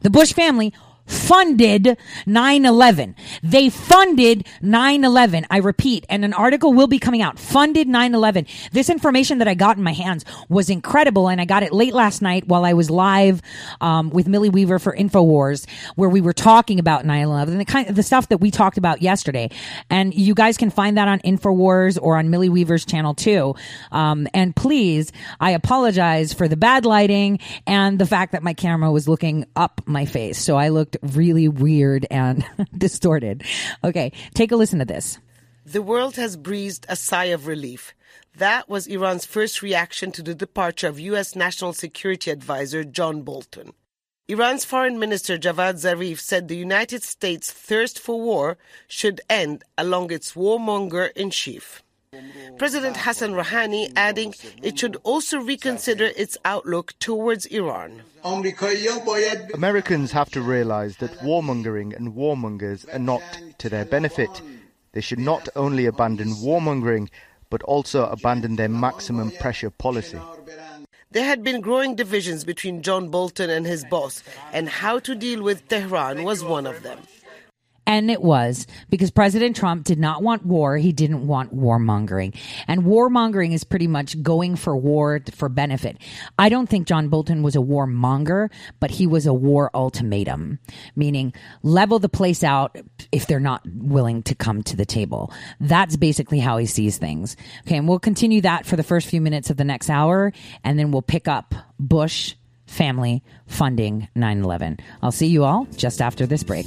the Bush family, funded 9/11. They funded 9/11. I repeat, and an article will be coming out. Funded 9/11. This information that I got in my hands was incredible, and I got it late last night while I was live with Millie Weaver for InfoWars, where we were talking about 9/11 and the kind of the stuff that we talked about yesterday. And you guys can find that on InfoWars or on Millie Weaver's channel too. And please, I apologize for the bad lighting and the fact that my camera was looking up my face, so I looked really weird and distorted. Okay, take a listen to this. The world has breathed a sigh of relief. That was Iran's first reaction to the departure of U.S. National Security Advisor John Bolton. Iran's Foreign Minister Javad Zarif said the United States' thirst for war should end along its warmonger-in-chief. President Hassan Rouhani adding it should also reconsider its outlook towards Iran. Americans have to realize that warmongering and warmongers are not to their benefit. They should not only abandon warmongering, but also abandon their maximum pressure policy. There had been growing divisions between John Bolton and his boss, and how to deal with Tehran was one of them. And it was, because President Trump did not want war. He didn't want warmongering. And warmongering is pretty much going for war for benefit. I don't think John Bolton was a warmonger, but he was a war ultimatum, meaning level the place out if they're not willing to come to the table. That's basically how he sees things. Okay, and we'll continue that for the first few minutes of the next hour, and then we'll pick up Bush family funding 9/11. I'll see you all just after this break.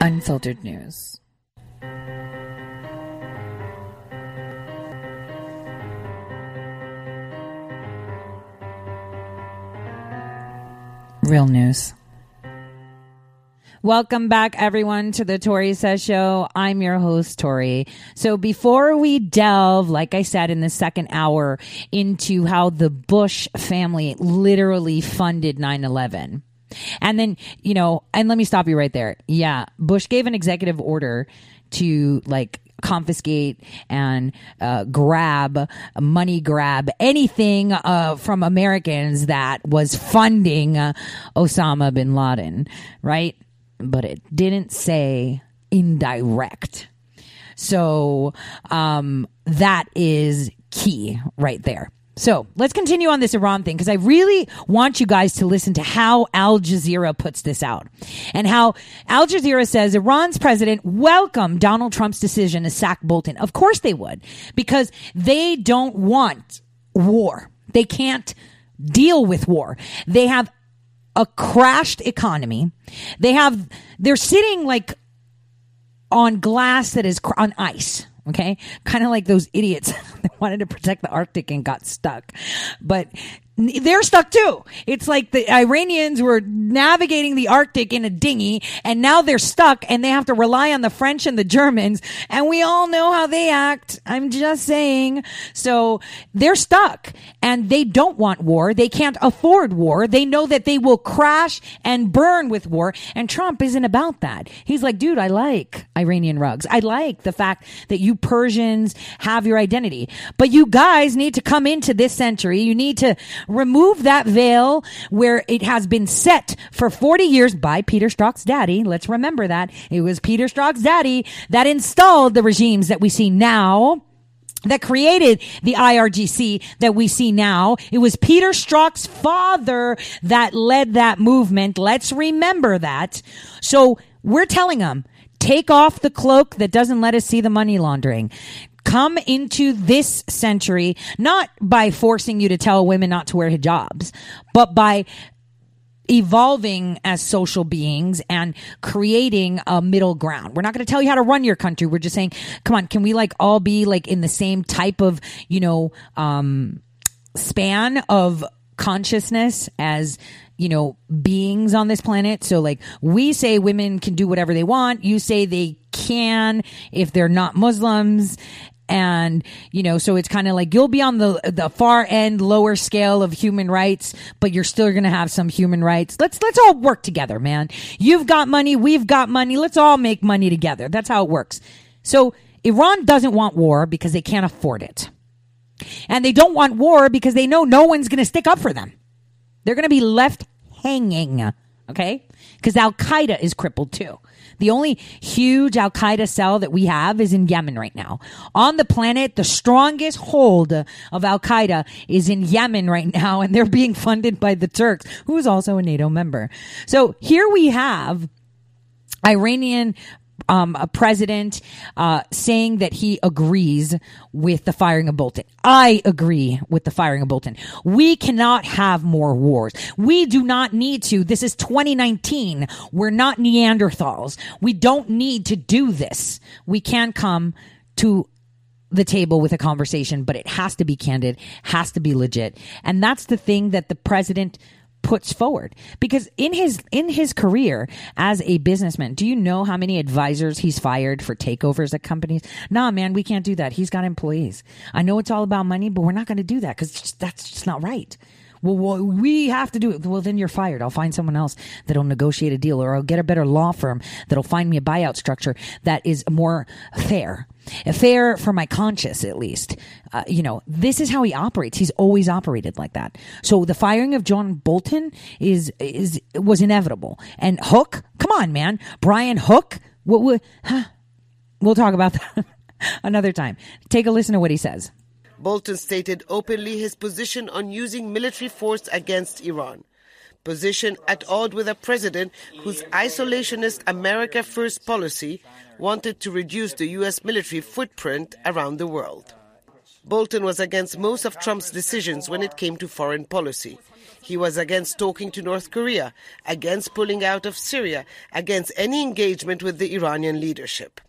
unfiltered news. Real news. Welcome back, everyone, to the Tory Says Show. I'm your host, Tory. So before we delve, like I said, in the second hour into how the Bush family literally funded 9/11. And then, you know, and let me stop you right there. Yeah, Bush gave an executive order to, like, confiscate and grab anything from Americans that was funding Osama bin Laden, right? But it didn't say indirect. So that is key right there. So let's continue on this Iran thing, because I really want you guys to listen to how Al Jazeera puts this out, and how Al Jazeera says Iran's president welcomed Donald Trump's decision to sack Bolton. Of course they would, because they don't want war. They can't deal with war. They have a crashed economy. They're sitting like on glass that is on ice. Okay, kind of like those idiots that wanted to protect the Arctic and got stuck, but they're stuck too. It's like the Iranians were navigating the Arctic in a dinghy, and now they're stuck, and they have to rely on the French and the Germans, and we all know how they act. I'm just saying. So they're stuck, and they don't want war. They can't afford war. They know that they will crash and burn with war, and Trump isn't about that. He's like, dude, I like Iranian rugs. I like the fact that you Persians have your identity, but you guys need to come into this century. You need to remove that veil where it has been set for 40 years by Peter Strzok's daddy. Let's remember that. It was Peter Strzok's daddy that installed the regimes that we see now, that created the IRGC that we see now. It was Peter Strzok's father that led that movement. Let's remember that. So we're telling them, take off the cloak that doesn't let us see the money laundering. Come into this century, not by forcing you to tell women not to wear hijabs, but by evolving as social beings and creating a middle ground. We're not going to tell you how to run your country. We're just saying, come on, can we like all be like in the same type of, you know, span of consciousness as, you know, beings on this planet? So like we say women can do whatever they want. You say they can if they're not Muslims. And, you know, so it's kind of like you'll be on the far end, lower scale of human rights, but you're still going to have some human rights. Let's all work together, man. You've got money. We've got money. Let's all make money together. That's how it works. So Iran doesn't want war because they can't afford it. And they don't want war because they know no one's going to stick up for them. They're going to be left hanging, okay? Because Al-Qaeda is crippled too. The only huge al-Qaeda cell that we have is in Yemen right now. On the planet, the strongest hold of al-Qaeda is in Yemen right now, and they're being funded by the Turks, who is also a NATO member. So here we have Iranian a president saying that he agrees with the firing of Bolton. I agree with the firing of Bolton. We cannot have more wars. We do not need to. This is 2019. We're not Neanderthals. We don't need to do this. We can come to the table with a conversation, but it has to be candid, has to be legit. And that's the thing that the president puts forward, because in his career as a businessman, do you know how many advisors he's fired for takeovers at companies? Nah, man, we can't do that. He's got employees. I know it's all about money, but we're not going to do that because that's just not right. Well, we have to do it. Well, then you're fired. I'll find someone else that'll negotiate a deal, or I'll get a better law firm that'll find me a buyout structure that is more fair. Fair for my conscience, at least. This is how he operates. He's always operated like that. So the firing of John Bolton was inevitable. And Hook, come on, man. Brian Hook, we'll talk about that another time. Take a listen to what he says. Bolton stated openly his position on using military force against Iran. Position at odds with a president whose isolationist America First policy wanted to reduce the U.S. military footprint around the world. Bolton was against most of Trump's decisions when it came to foreign policy. He was against talking to North Korea, against pulling out of Syria, against any engagement with the Iranian leadership,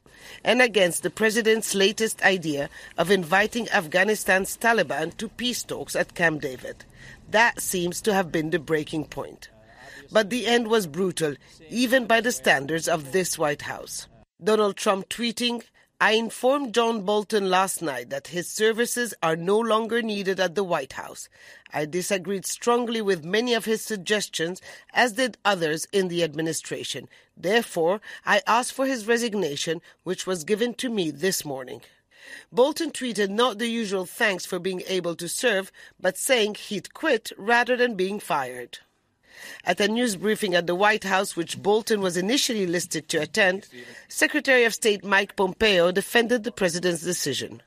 and against the president's latest idea of inviting Afghanistan's Taliban to peace talks at Camp David. That seems to have been the breaking point. But the end was brutal, even by the standards of this White House. Donald Trump tweeting, "I informed John Bolton last night that his services are no longer needed at the White House. I disagreed strongly with many of his suggestions, as did others in the administration. Therefore, I asked for his resignation, which was given to me this morning." Bolton tweeted not the usual thanks for being able to serve, but saying he'd quit rather than being fired. At a news briefing at the White House, which Bolton was initially listed to attend, Secretary of State Mike Pompeo defended the president's decision.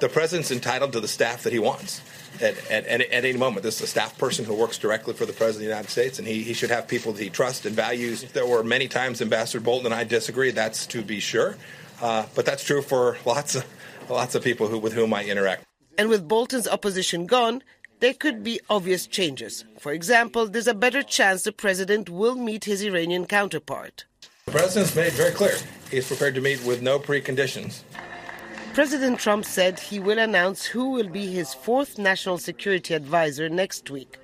The president's entitled to the staff that he wants at any moment. This is a staff person who works directly for the president of the United States, and he should have people that he trusts and values. There were many times Ambassador Bolton and I disagree, that's to be sure. But that's true for lots of people with whom I interact. And with Bolton's opposition gone, there could be obvious changes. For example, there's a better chance the president will meet his Iranian counterpart. The president's made very clear he's prepared to meet with no preconditions. President Trump said he will announce who will be his fourth national security advisor next week.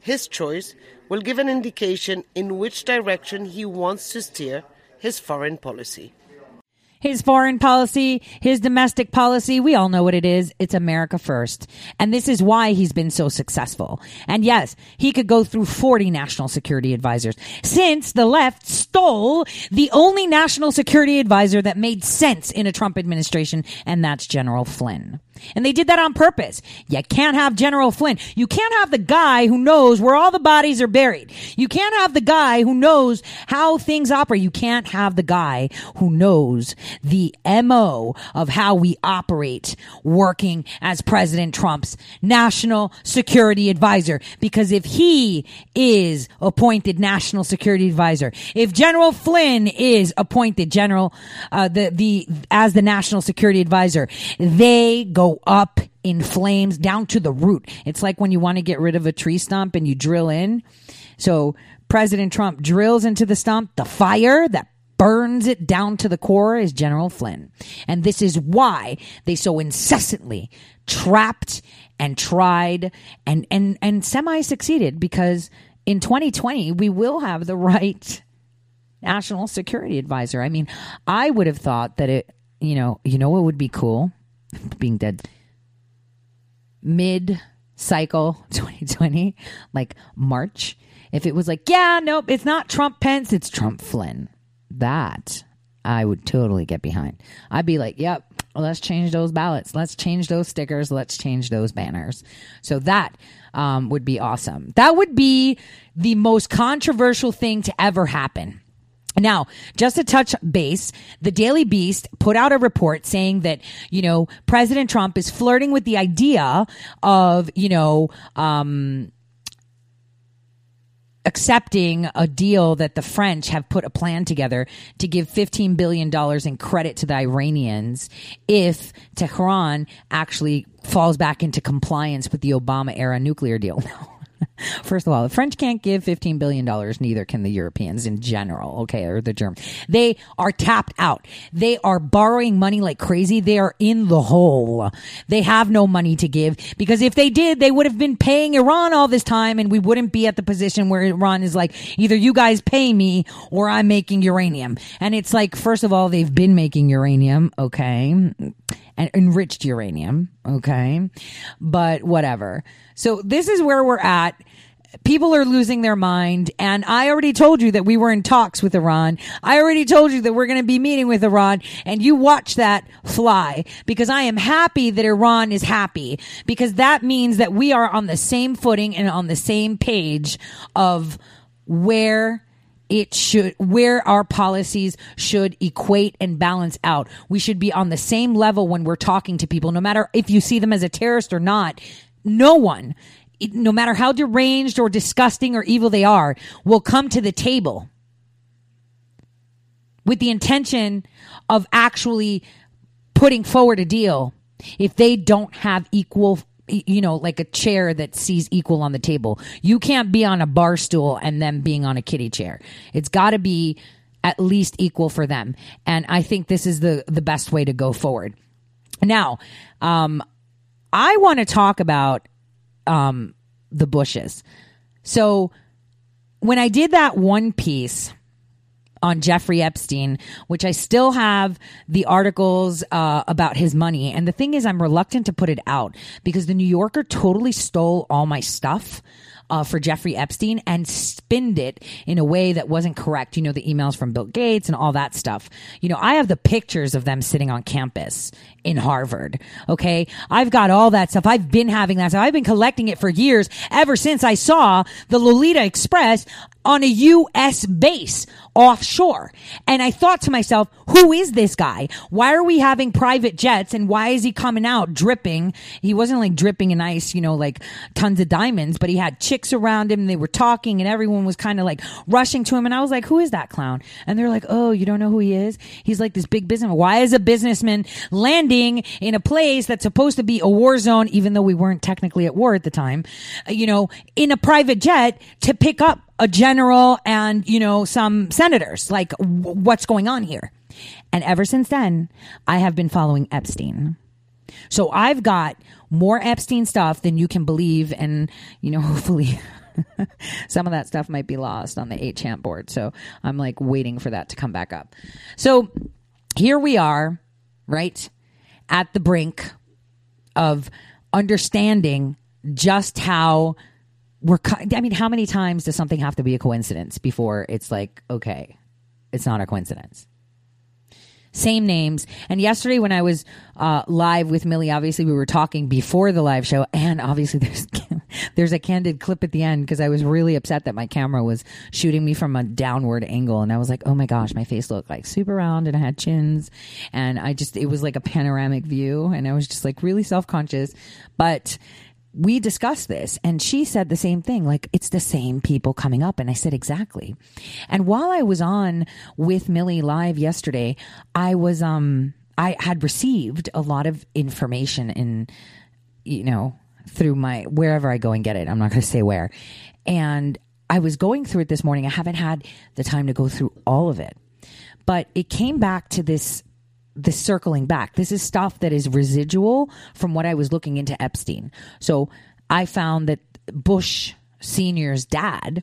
His choice will give an indication in which direction he wants to steer his foreign policy. His foreign policy, his domestic policy, we all know what it is. It's America first. And this is why he's been so successful. And yes, he could go through 40 national security advisors, since the left stole the only national security advisor that made sense in a Trump administration, and that's General Flynn. And they did that on purpose. You can't have General Flynn. You can't have the guy who knows where all the bodies are buried. You can't have the guy who knows how things operate. You can't have the guy who knows the MO of how we operate working as President Trump's national security advisor. Because if he is appointed national security advisor, if General Flynn is appointed as the national security advisor, they go up in flames down to the root. It's like when you want to get rid of a tree stump and you drill in. So President Trump drills into the stump. The fire that burns it down to the core is General Flynn. And this is why they so incessantly trapped and tried and semi-succeeded, because in 2020 we will have the right national security advisor. I mean, I would have thought that it, it would be cool. Being dead mid-cycle 2020, like March, if it was like, yeah, nope, it's not Trump Pence, it's Trump Flynn. That I would totally get behind. I'd be like, yep, let's change those ballots. Let's change those stickers. Let's change those banners. So that would be awesome. That would be the most controversial thing to ever happen. Now, just to touch base, the Daily Beast put out a report saying that, you know, President Trump is flirting with the idea of, you know, accepting a deal that the French have put a plan together to give $15 billion in credit to the Iranians if Tehran actually falls back into compliance with the Obama-era nuclear deal. First of all, the French can't give $15 billion, neither can the Europeans in general, okay, or the Germans. They are tapped out. They are borrowing money like crazy. They are in the hole. They have no money to give, because if they did, they would have been paying Iran all this time, and we wouldn't be at the position where Iran is like, either you guys pay me or I'm making uranium. And it's like, first of all, they've been making uranium, okay, and enriched uranium, okay, but whatever. So this is where we're at. People are losing their mind. And I already told you that we were in talks with Iran. I already told you that we're going to be meeting with Iran. And you watch that fly, because I am happy that Iran is happy, because that means that we are on the same footing and on the same page of where it should, where our policies should equate and balance out. We should be on the same level when we're talking to people, no matter if you see them as a terrorist or not. No one, no matter how deranged or disgusting or evil they are, will come to the table with the intention of actually putting forward a deal if they don't have equal, you know, like a chair that sees equal on the table. You can't be on a bar stool and them being on a kiddie chair. It's got to be at least equal for them. And I think this is the best way to go forward. Now, I want to talk about the Bushes. So when I did that one piece on Jeffrey Epstein, which I still have the articles about his money, and the thing is, I'm reluctant to put it out because the New Yorker totally stole all my stuff for Jeffrey Epstein and spinned it in a way that wasn't correct. You know, the emails from Bill Gates and all that stuff. You know, I have the pictures of them sitting on campus in Harvard. Okay. I've got all that stuff. I've been having that stuff. I've been collecting it for years, ever since I saw the Lolita Express on a U.S. base offshore. And I thought to myself, who is this guy? Why are we having private jets? And why is he coming out dripping? He wasn't like dripping in ice, you know, like tons of diamonds, but he had chicks around him. They were talking and everyone was kind of like rushing to him. And I was like, who is that clown? And they're like, oh, you don't know who he is? He's like this big businessman. Why is a businessman landing in a place that's supposed to be a war zone, even though we weren't technically at war at the time, you know, in a private jet to pick up a general and, you know, some senators? Like, what's going on here? And ever since then, I have been following Epstein. So I've got more Epstein stuff than you can believe. And, you know, hopefully some of that stuff might be lost on the 8chan board. So I'm like waiting for that to come back up. So here we are, right, at the brink of understanding just how I mean, how many times does something have to be a coincidence before it's like, okay, it's not a coincidence? Same names. And yesterday when I was live with Millie, obviously we were talking before the live show, and obviously there's a candid clip at the end because I was really upset that my camera was shooting me from a downward angle, and I was like, oh my gosh, my face looked like super round and I had chins, and it was like a panoramic view, and I was just like really self-conscious. But we discussed this, and she said the same thing, like, it's the same people coming up. And I said, exactly. And while I was on with Millie live yesterday, I had received a lot of information in, you know, through my, wherever I go and get it, I'm not going to say where. And I was going through it this morning. I haven't had the time to go through all of it, but it came back to this circling back. This is stuff that is residual from what I was looking into Epstein. So I found that Bush Senior's dad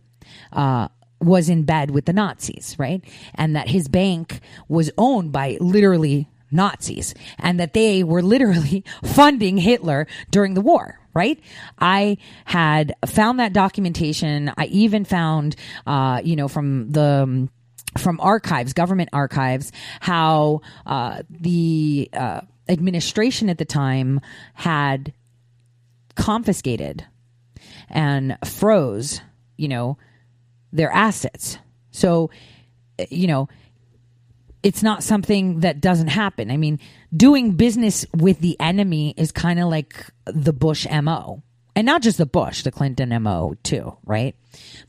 was in bed with the Nazis, right? And that his bank was owned by literally Nazis, and that they were literally funding Hitler during the war, right? I had found that documentation. I even found, you know, from archives, government archives, how the administration at the time had confiscated and froze, you know, their assets. So you know, it's not something that doesn't happen. I mean, doing business with the enemy is kind of like the Bush MO. And not just the Bush, the Clinton MO too, right?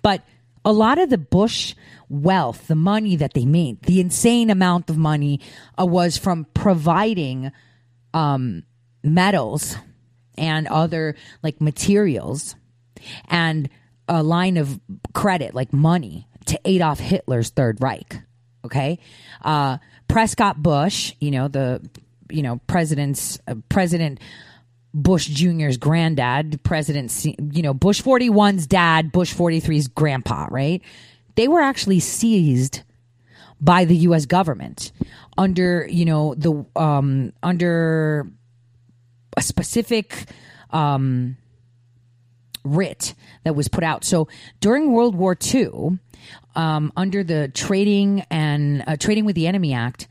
But a lot of the Bush wealth, the money that they made, the insane amount of money was from providing metals and other like materials and a line of credit like money to Adolf Hitler's Third Reich. Okay, Prescott Bush, you know, the, you know, President Bush Jr.'s granddad, President, you know, Bush 41's dad, Bush 43's grandpa, right? They were actually seized by the U.S. government under, you know, the under a specific writ that was put out. So during World War II, under the Trading with the Enemy Act,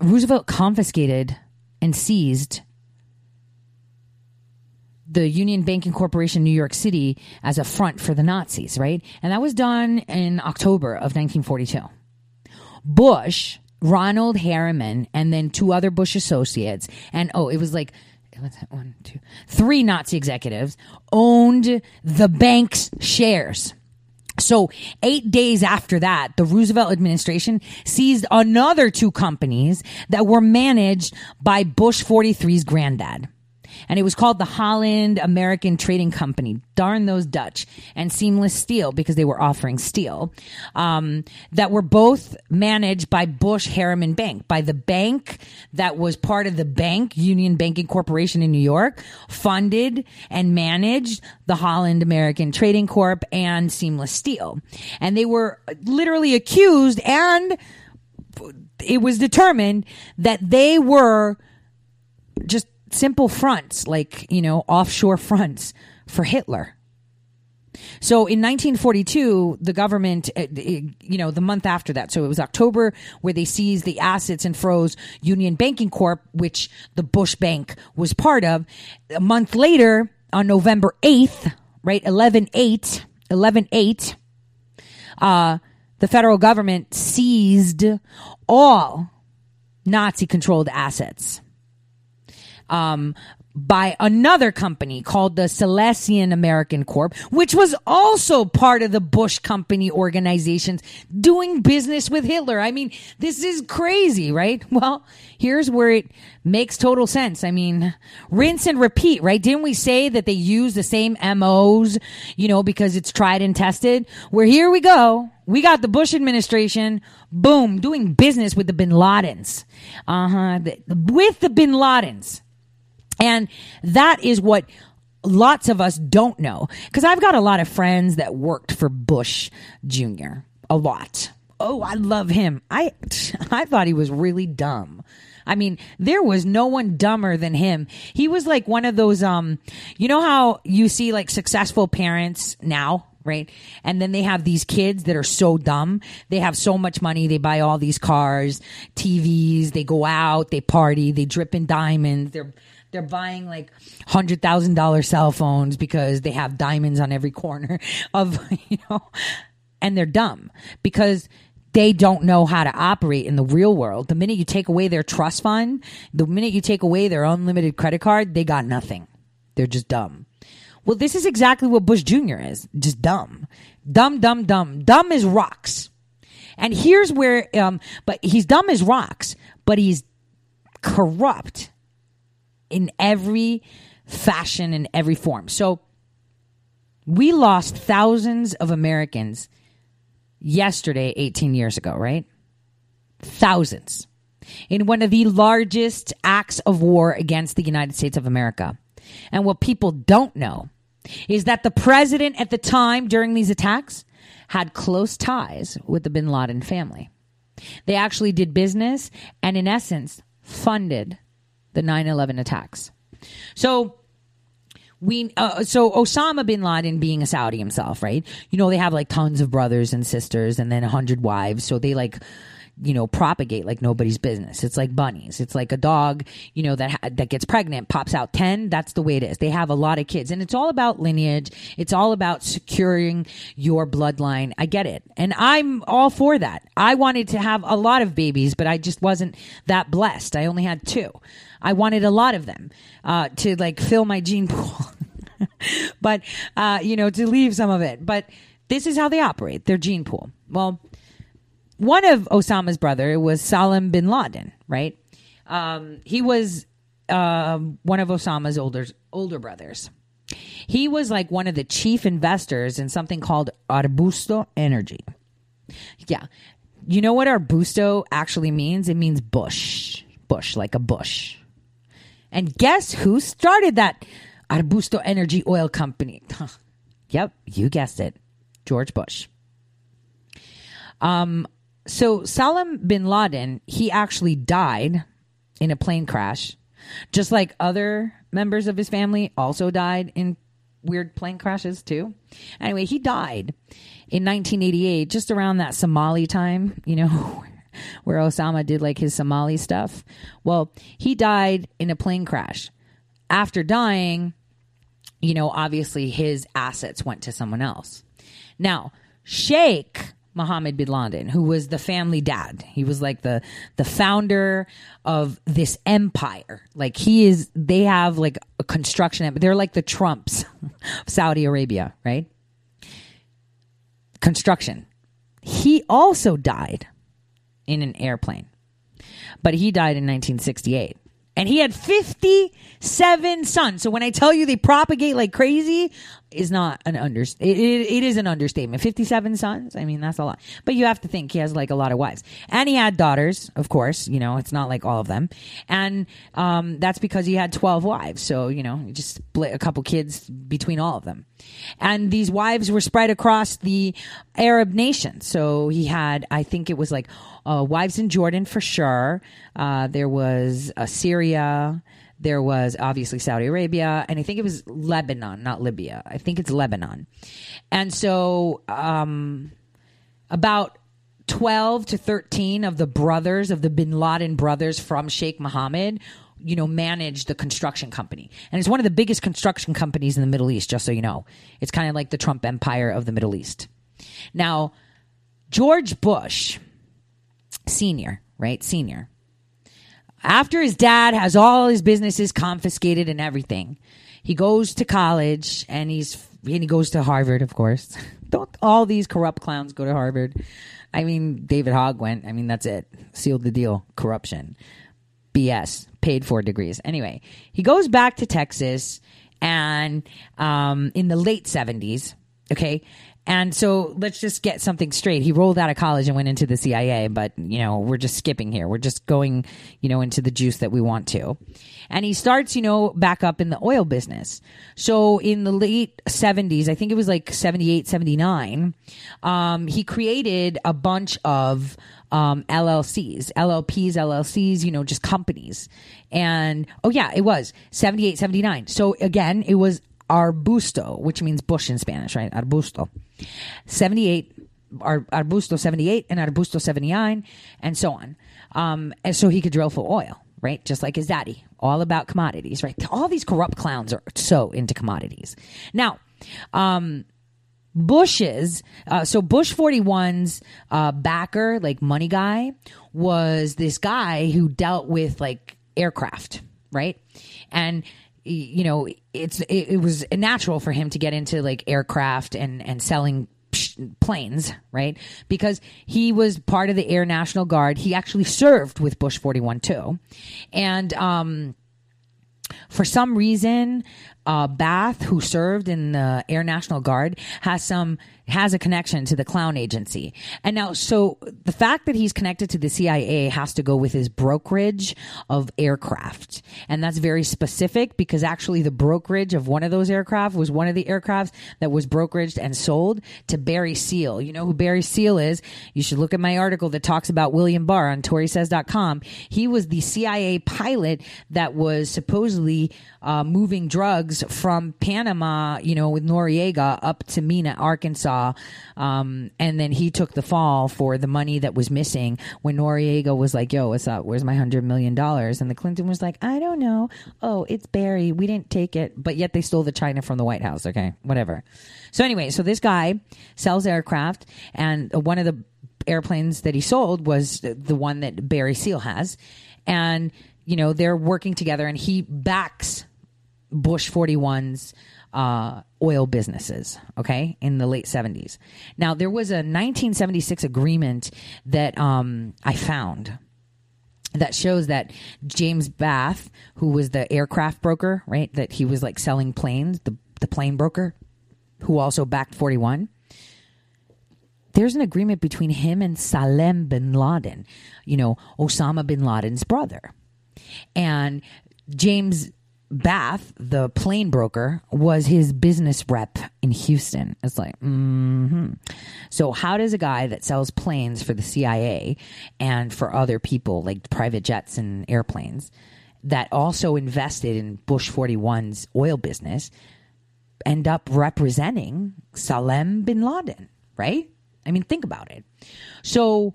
Roosevelt confiscated and seized the Union Banking Corporation, New York City, as a front for the Nazis, right? And that was done in October of 1942. Bush, Ronald Harriman, and then two other Bush associates, and it was like, what's that? 1, 2, 3 Nazi executives owned the bank's shares. So 8 days after that, the Roosevelt administration seized another 2 companies that were managed by Bush 43's granddad. And it was called the Holland American Trading Company. Darn those Dutch. And Seamless Steel, because they were offering steel. That were both managed by Bush Harriman Bank. By the bank that was part of the bank, Union Banking Corporation in New York, funded and managed the Holland American Trading Corp and Seamless Steel. And they were literally accused, and it was determined that they were just simple fronts, like, you know, offshore fronts for Hitler. So in 1942, the government, you know, the month after that, so it was October, where they seized the assets and froze Union Banking Corp, which the Bush Bank was part of. A month later, on November 8th, right, 11-8, the federal government seized all Nazi-controlled assets. By another company called the Salesian American Corp, which was also part of the Bush company organizations doing business with Hitler. I mean, this is crazy, right? Well, here's where it makes total sense. I mean, rinse and repeat, right? Didn't we say that they use the same MOs, you know, because it's tried and tested? Where here we go. We got the Bush administration, boom, doing business with the bin Ladens. With the bin Ladens. And that is what lots of us don't know. Because I've got a lot of friends that worked for Bush Jr. A lot. Oh, I love him. I thought he was really dumb. I mean, there was no one dumber than him. He was like one of those, you know how you see like successful parents now, right? And then they have these kids that are so dumb. They have so much money. They buy all these cars, TVs. They go out. They party. They drip in diamonds. They're buying like $100,000 cell phones because they have diamonds on every corner of, you know, and they're dumb because they don't know how to operate in the real world. The minute you take away their trust fund, the minute you take away their unlimited credit card, they got nothing. They're just dumb. Well, this is exactly what Bush Jr. is. Just dumb. Dumb, dumb, dumb. Dumb as rocks. And here's where, but he's dumb as rocks, but he's corrupt in every fashion, in every form. So we lost thousands of Americans yesterday, 18 years ago, right? Thousands. In one of the largest acts of war against the United States of America. And what people don't know is that the president at the time during these attacks had close ties with the bin Laden family. They actually did business and, in essence, funded the 9/11 attacks. So Osama bin Laden being a Saudi himself, right? You know, they have like tons of brothers and sisters and then 100 wives. So they like you know, propagate like nobody's business. It's like bunnies. It's like a dog, you know, that gets pregnant, pops out 10. That's the way it is. They have a lot of kids, and it's all about lineage. It's all about securing your bloodline. I get it. And I'm all for that. I wanted to have a lot of babies, but I just wasn't that blessed. I only had 2. I wanted a lot of them, to like fill my gene pool, but, you know, to leave some of it. But this is how they operate, their gene pool. Well, one of Osama's brother was Salem bin Laden, right? He was one of Osama's older brothers. He was like one of the chief investors in something called Arbusto Energy. Yeah. You know what Arbusto actually means? It means bush. Bush, like a bush. And guess who started that Arbusto Energy oil company? Yep, you guessed it. George Bush. So Salem bin Laden, he actually died in a plane crash, just like other members of his family also died in weird plane crashes too. Anyway, he died in 1988, just around that Somali time, you know, where Osama did like his Somali stuff. Well, he died in a plane crash. After dying, you know, obviously his assets went to someone else. Now, Sheikh Mohammed bin Laden, who was the family dad. He was like the founder of this empire. Like he is, they have like a construction. They're like the Trumps of Saudi Arabia, right? Construction. He also died in an airplane, but he died in 1968. And he had 57 sons. So when I tell you they propagate like crazy, it is an understatement. 57 sons? I mean, that's a lot. But you have to think he has like a lot of wives. And he had daughters, of course. You know, it's not like all of them. And that's because he had 12 wives. So, you know, he just split a couple kids between all of them. And these wives were spread across the Arab nations. So he had, I think it was like wives in Jordan for sure. There was Syria. There was obviously Saudi Arabia. And I think it was Lebanon, not Libya. I think it's Lebanon. And so about 12 to 13 of the brothers, of the bin Laden brothers from Sheikh Mohammed, you know, managed the construction company. And it's one of the biggest construction companies in the Middle East, just so you know. It's kind of like the Trump empire of the Middle East. Now, George Bush Senior, right? Senior. After his dad has all his businesses confiscated and everything, he goes to college and he goes to Harvard, of course. Don't all these corrupt clowns go to Harvard? I mean, David Hogg went. I mean, that's it. Sealed the deal. Corruption. BS. Paid for degrees. Anyway, he goes back to Texas and in the late 70s, okay? And so let's just get something straight. He rolled out of college and went into the CIA, but, you know, we're just skipping here. We're just going, you know, into the juice that we want to. And he starts, you know, back up in the oil business. So in the late 70s, I think it was like 78, 79, he created a bunch of LLCs, you know, just companies. And, oh, yeah, it was 78, 79. So, again, it was Arbusto, which means bush in Spanish, right? Arbusto. 78, Arbusto 78 and Arbusto 79 and so on. And so he could drill for oil, right? Just like his daddy. All about commodities, right? All these corrupt clowns are so into commodities. Now, so Bush 41's backer, like money guy, was this guy who dealt with like aircraft, right? And you know, it was natural for him to get into like aircraft and selling planes, right? Because he was part of the Air National Guard. He actually served with Bush 41 too. And for some reason, Bath, who served in the Air National Guard, has a connection to the clown agency. And now, so the fact that he's connected to the CIA has to go with his brokerage of aircraft. And that's very specific because actually the brokerage of one of those aircraft was one of the aircrafts that was brokeraged and sold to Barry Seal. You know who Barry Seal is? You should look at my article that talks about William Barr on TorySays.com. He was the CIA pilot that was supposedly moving drugs drugs from Panama, you know, with Noriega up to Mena, Arkansas. And then he took the fall for the money that was missing when Noriega was like, yo, what's up? Where's my $100 million? And the Clinton was like, I don't know. Oh, it's Barry. We didn't take it. But yet they stole the china from the White House. Okay, whatever. So anyway, so this guy sells aircraft, and one of the airplanes that he sold was the one that Barry Seal has. And, you know, they're working together, and he backs Bush 41's oil businesses, okay, in the late 70s. Now, there was a 1976 agreement that I found that shows that James Bath, who was the aircraft broker, right, that he was like selling planes, the plane broker, who also backed 41. There's an agreement between him and Salem bin Laden, you know, Osama bin Laden's brother. And James Bath, the plane broker, was his business rep in Houston. It's like, So how does a guy that sells planes for the CIA and for other people, like private jets and airplanes, that also invested in Bush 41's oil business, end up representing Salem bin Laden, right? I mean, think about it. So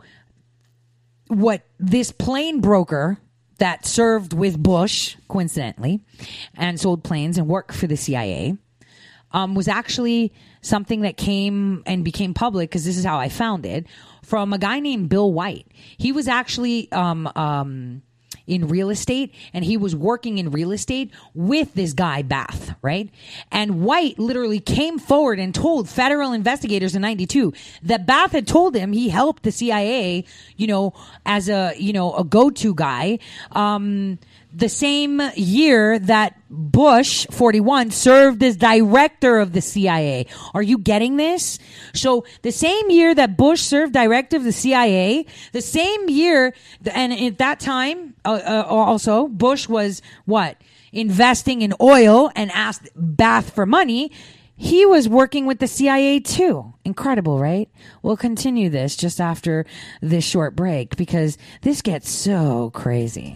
what this plane broker that served with Bush, coincidentally, and sold planes and worked for the CIA, was actually something that came and became public, because this is how I found it, from a guy named Bill White. He was actually in real estate, and he was working in real estate with this guy Bath, right? And White literally came forward and told federal investigators in 92 that Bath had told him he helped the CIA, you know, as a go-to guy, the same year that Bush 41 served as director of the CIA. Are you getting this? So the same year that Bush served director of the CIA, the same year, and at that time also, Bush was what? Investing in oil and asked Bath for money. He was working with the CIA too. Incredible, right? We'll continue this just after this short break, because this gets so crazy.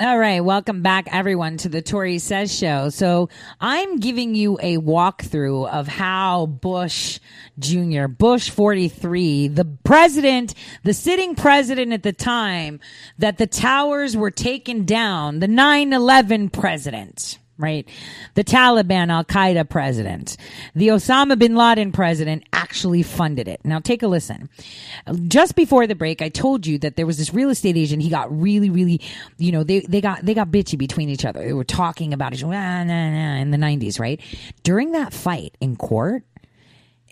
All right. Welcome back, everyone, to the Tory Says show. So I'm giving you a walkthrough of how Bush Jr., Bush 43, the president, the sitting president at the time that the towers were taken down, the 9/11 president, right? The Taliban Al-Qaeda president, the Osama bin Laden president actually funded it. Now take a listen. Just before the break, I told you that there was this real estate agent. He got really, you know, they got bitchy between each other. They were talking about it in the 90s, right? During that fight in court,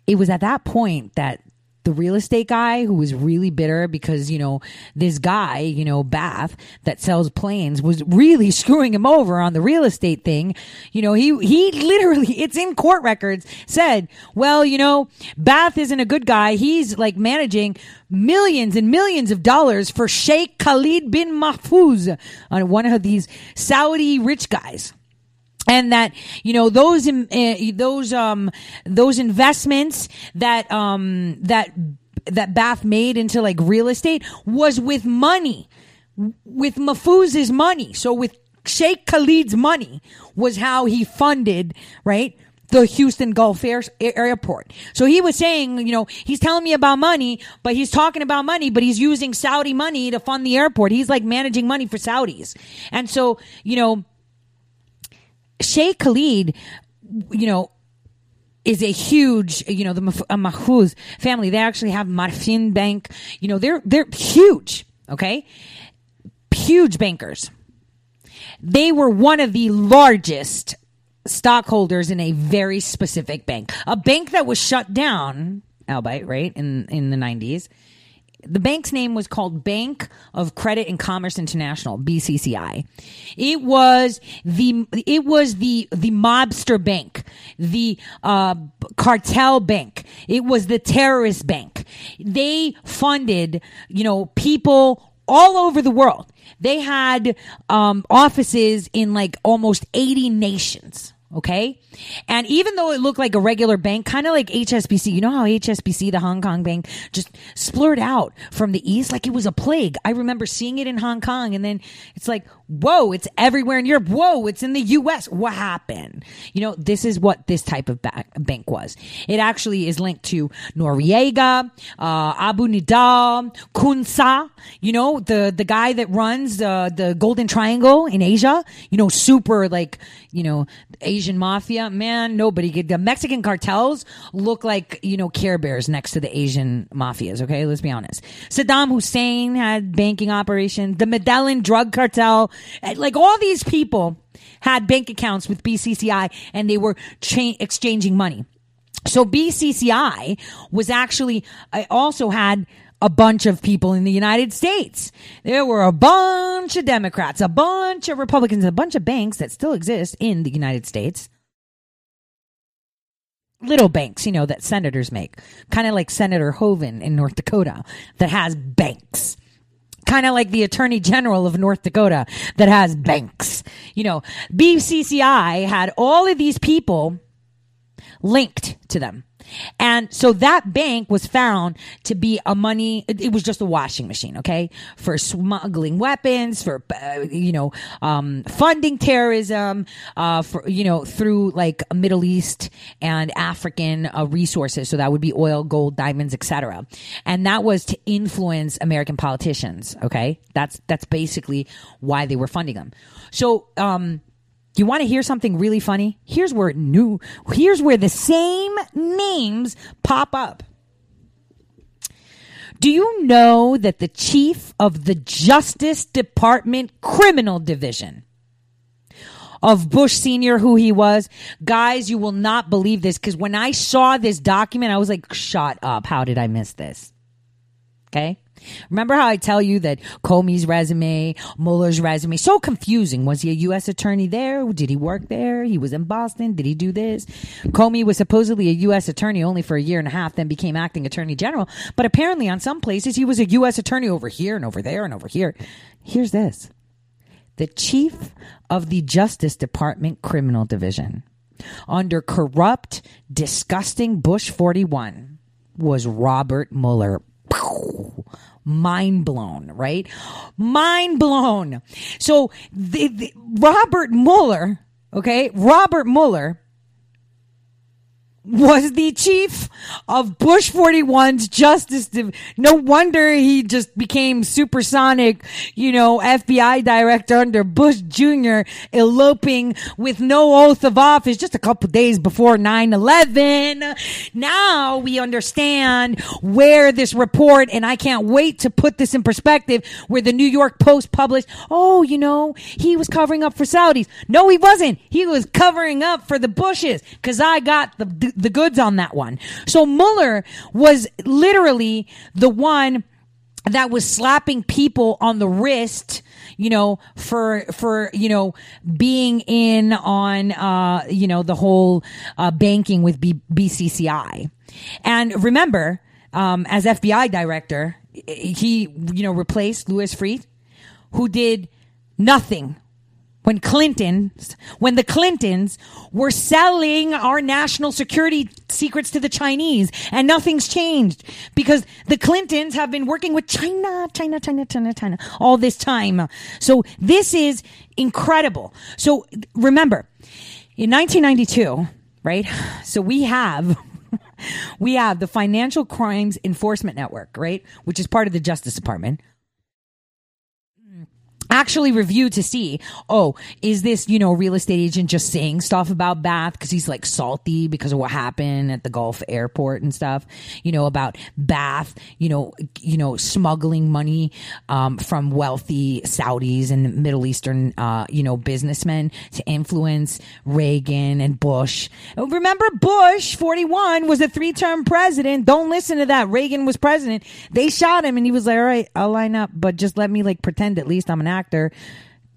it was at that point that the real estate guy who was really bitter because, you know, this guy, you know, Bath that sells planes was really screwing him over on the real estate thing. You know, he literally, it's in court records, said, well, you know, Bath isn't a good guy. He's like managing millions and millions of dollars for Sheikh Khalid bin Mahfouz, on one of these Saudi rich guys. And that, you know, those investments that, that Bath made into like real estate was with money, with Mahfouz's money. So with Sheikh Khalid's money was how he funded, right? The Houston Gulf Airport. So he was saying, you know, he's telling me about money, but he's talking about money, but he's using Saudi money to fund the airport. He's like managing money for Saudis. And so, you know, Sheikh Khalid, you know, is a huge, you know, the Mahfouz family. They actually have Marfin Bank. You know, they're huge, okay? Huge bankers. They were one of the largest stockholders in a very specific bank. A bank that was shut down, albeit, right, in the 90s. The bank's name was called Bank of Credit and Commerce International, BCCI. It was the mobster bank, the cartel bank. It was the terrorist bank. They funded, you know, people all over the world. They had offices in like almost 80 nations. Okay. And even though it looked like a regular bank, kind of like HSBC, you know how HSBC, the Hong Kong bank, just splurred out from the east like it was a plague. I remember seeing it in Hong Kong, and then it's like, whoa, it's everywhere in Europe. Whoa, it's in the US. What happened? You know, this is what this type of bank was. It actually is linked to Noriega, Abu Nidal, Kunsa, you know, the guy that runs the Golden Triangle in Asia, you know, super like, you know, Asian mafia, man, nobody could. The Mexican cartels look like, you know, Care Bears next to the Asian mafias, okay? Let's be honest. Saddam Hussein had banking operations. The Medellin drug cartel, like all these people had bank accounts with BCCI, and they were exchanging money. So BCCI was actually, I also had a bunch of people in the United States. There were a bunch of Democrats, a bunch of Republicans, a bunch of banks that still exist in the United States. Little banks, you know, that senators make. Kind of like Senator Hoven in North Dakota that has banks. Kind of like the Attorney General of North Dakota that has banks. You know, BCCI had all of these people linked to them. And so that bank was found to be a money, it was just a washing machine, okay? For smuggling weapons, for, you know, funding terrorism, for, you know, through like Middle East and African resources. So that would be oil, gold, diamonds, etc. And that was to influence American politicians, okay? That's basically why they were funding them. So, you want to hear something really funny? Here's where the same names pop up. Do you know that the chief of the Justice Department Criminal Division of Bush Sr., who he was? Guys, you will not believe this, because when I saw this document, I was like, shut up. How did I miss this? Okay. Remember how I tell you that Comey's resume, Mueller's resume, so confusing. Was he a U.S. attorney there? Did he work there? He was in Boston. Did he do this? Comey was supposedly a U.S. attorney only for a year and a half, then became acting attorney general. But apparently on some places, he was a U.S. attorney over here and over there and over here. Here's this. The chief of the Justice Department Criminal Division under corrupt, disgusting Bush 41 was Robert Mueller. Mind blown, right? Mind blown. So the Robert Mueller, okay, Robert Mueller was the chief of Bush 41's Justice Division. No wonder he just became supersonic, you know, FBI director under Bush Jr., eloping with no oath of office just a couple days before 9/11. Now we understand where this report, and I can't wait to put this in perspective, where the New York Post published, oh, you know, he was covering up for Saudis. No, he wasn't. He was covering up for the Bushes, because I got the goods on that one. So Mueller was literally the one that was slapping people on the wrist, you know, for, you know, being in on, you know, the whole, banking with BCCI. And remember, as FBI director, he, you know, replaced Louis Freeh, who did nothing when the Clintons were selling our national security secrets to the Chinese, and nothing's changed because the Clintons have been working with China all this time. So this is incredible. So remember, in 1992, right? So we have the Financial Crimes Enforcement Network, right? Which is part of the Justice Department. Actually review to see, oh, is this, you know, real estate agent just saying stuff about Bath because he's like salty because of what happened at the Gulf airport and stuff, you know, about Bath, you know, smuggling money from wealthy Saudis and Middle Eastern, you know, businessmen to influence Reagan and Bush. Remember, Bush 41 was a 3-term president. Don't listen to that. Reagan was president. They shot him and he was like, all right, I'll line up, but just let me like pretend at least I'm an actor,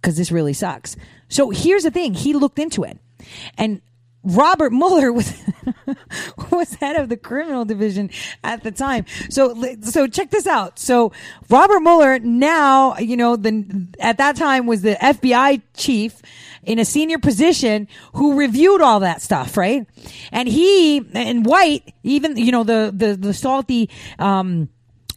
because this really sucks. So here's the thing. He looked into it. And Robert Mueller was head of the criminal division at the time. So check this out. So Robert Mueller now, you know, at that time was the FBI chief in a senior position who reviewed all that stuff, right? And he, and White, even, you know, the salty,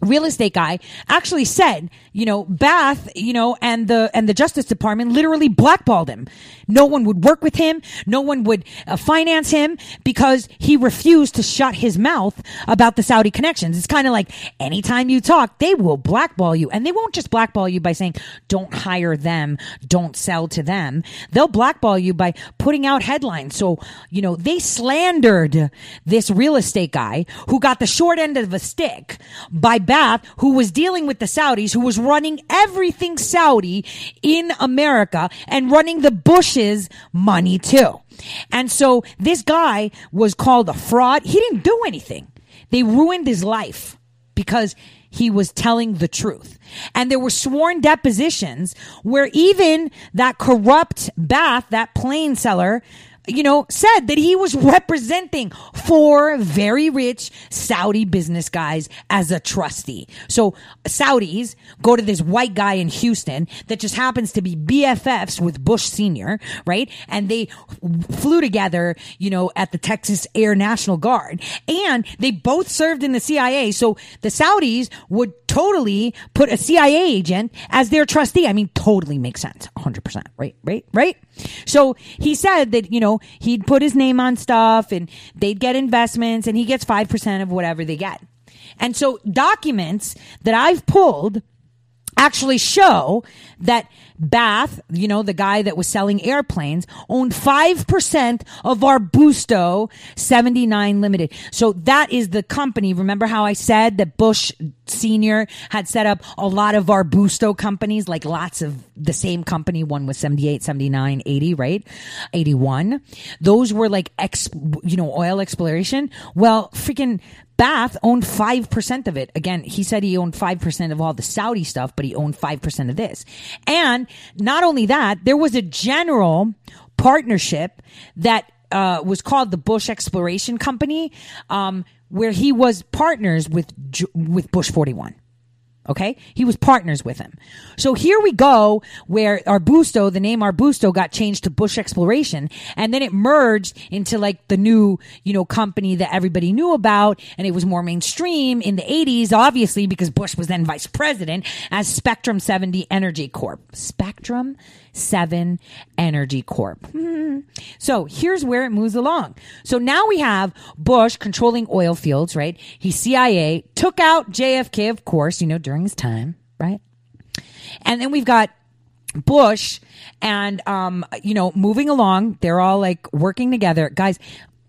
real estate guy actually said, you know, Bath, you know, and the Justice Department literally blackballed him. No one would work with him. No one would finance him because he refused to shut his mouth about the Saudi connections. It's kind of like anytime you talk, they will blackball you, and they won't just blackball you by saying, don't hire them. Don't sell to them. They'll blackball you by putting out headlines. So, you know, they slandered this real estate guy who got the short end of a stick by Bath, who was dealing with the Saudis, who was running everything Saudi in America and running the Bush's money too. And so this guy was called a fraud. He didn't do anything. They ruined his life because he was telling the truth. And there were sworn depositions where even that corrupt Bath, that plane seller, you know, said that he was representing 4 very rich Saudi business guys as a trustee. So Saudis go to this white guy in Houston that just happens to be BFFs with Bush Sr., right? And they flew together, you know, at the Texas Air National Guard. And they both served in the CIA. So the Saudis would totally put a CIA agent as their trustee. I mean, totally makes sense. 100%. Right? So he said that, you know, he'd put his name on stuff and they'd get investments and he gets 5% of whatever they get. And so documents that I've pulled actually show that Bath, you know, the guy that was selling airplanes, owned 5% of Arbusto 79 Limited. So that is the company. Remember how I said that Bush Sr. had set up a lot of Arbusto companies, like lots of the same company. One was 78, 79, 80, right? 81. Those were like, oil exploration. Well, freaking Bath owned 5% of it. Again, he said he owned 5% of all the Saudi stuff, but he owned 5% of this. And not only that, there was a general partnership that was called the Bush Exploration Company, where he was partners with Bush 41. Okay? He was partners with him. So here we go, where Arbusto, the name Arbusto, got changed to Bush Exploration, and then it merged into like the new, you know, company that everybody knew about, and it was more mainstream in the 80s, obviously, because Bush was then vice president, as Spectrum 70 Energy Corp. Spectrum 7 Energy Corp. So here's where it moves along. So now we have Bush controlling oil fields, right? He's CIA, took out JFK, of course, you know, during his time, right? And then we've got Bush and, you know, moving along. They're all like working together. Guys,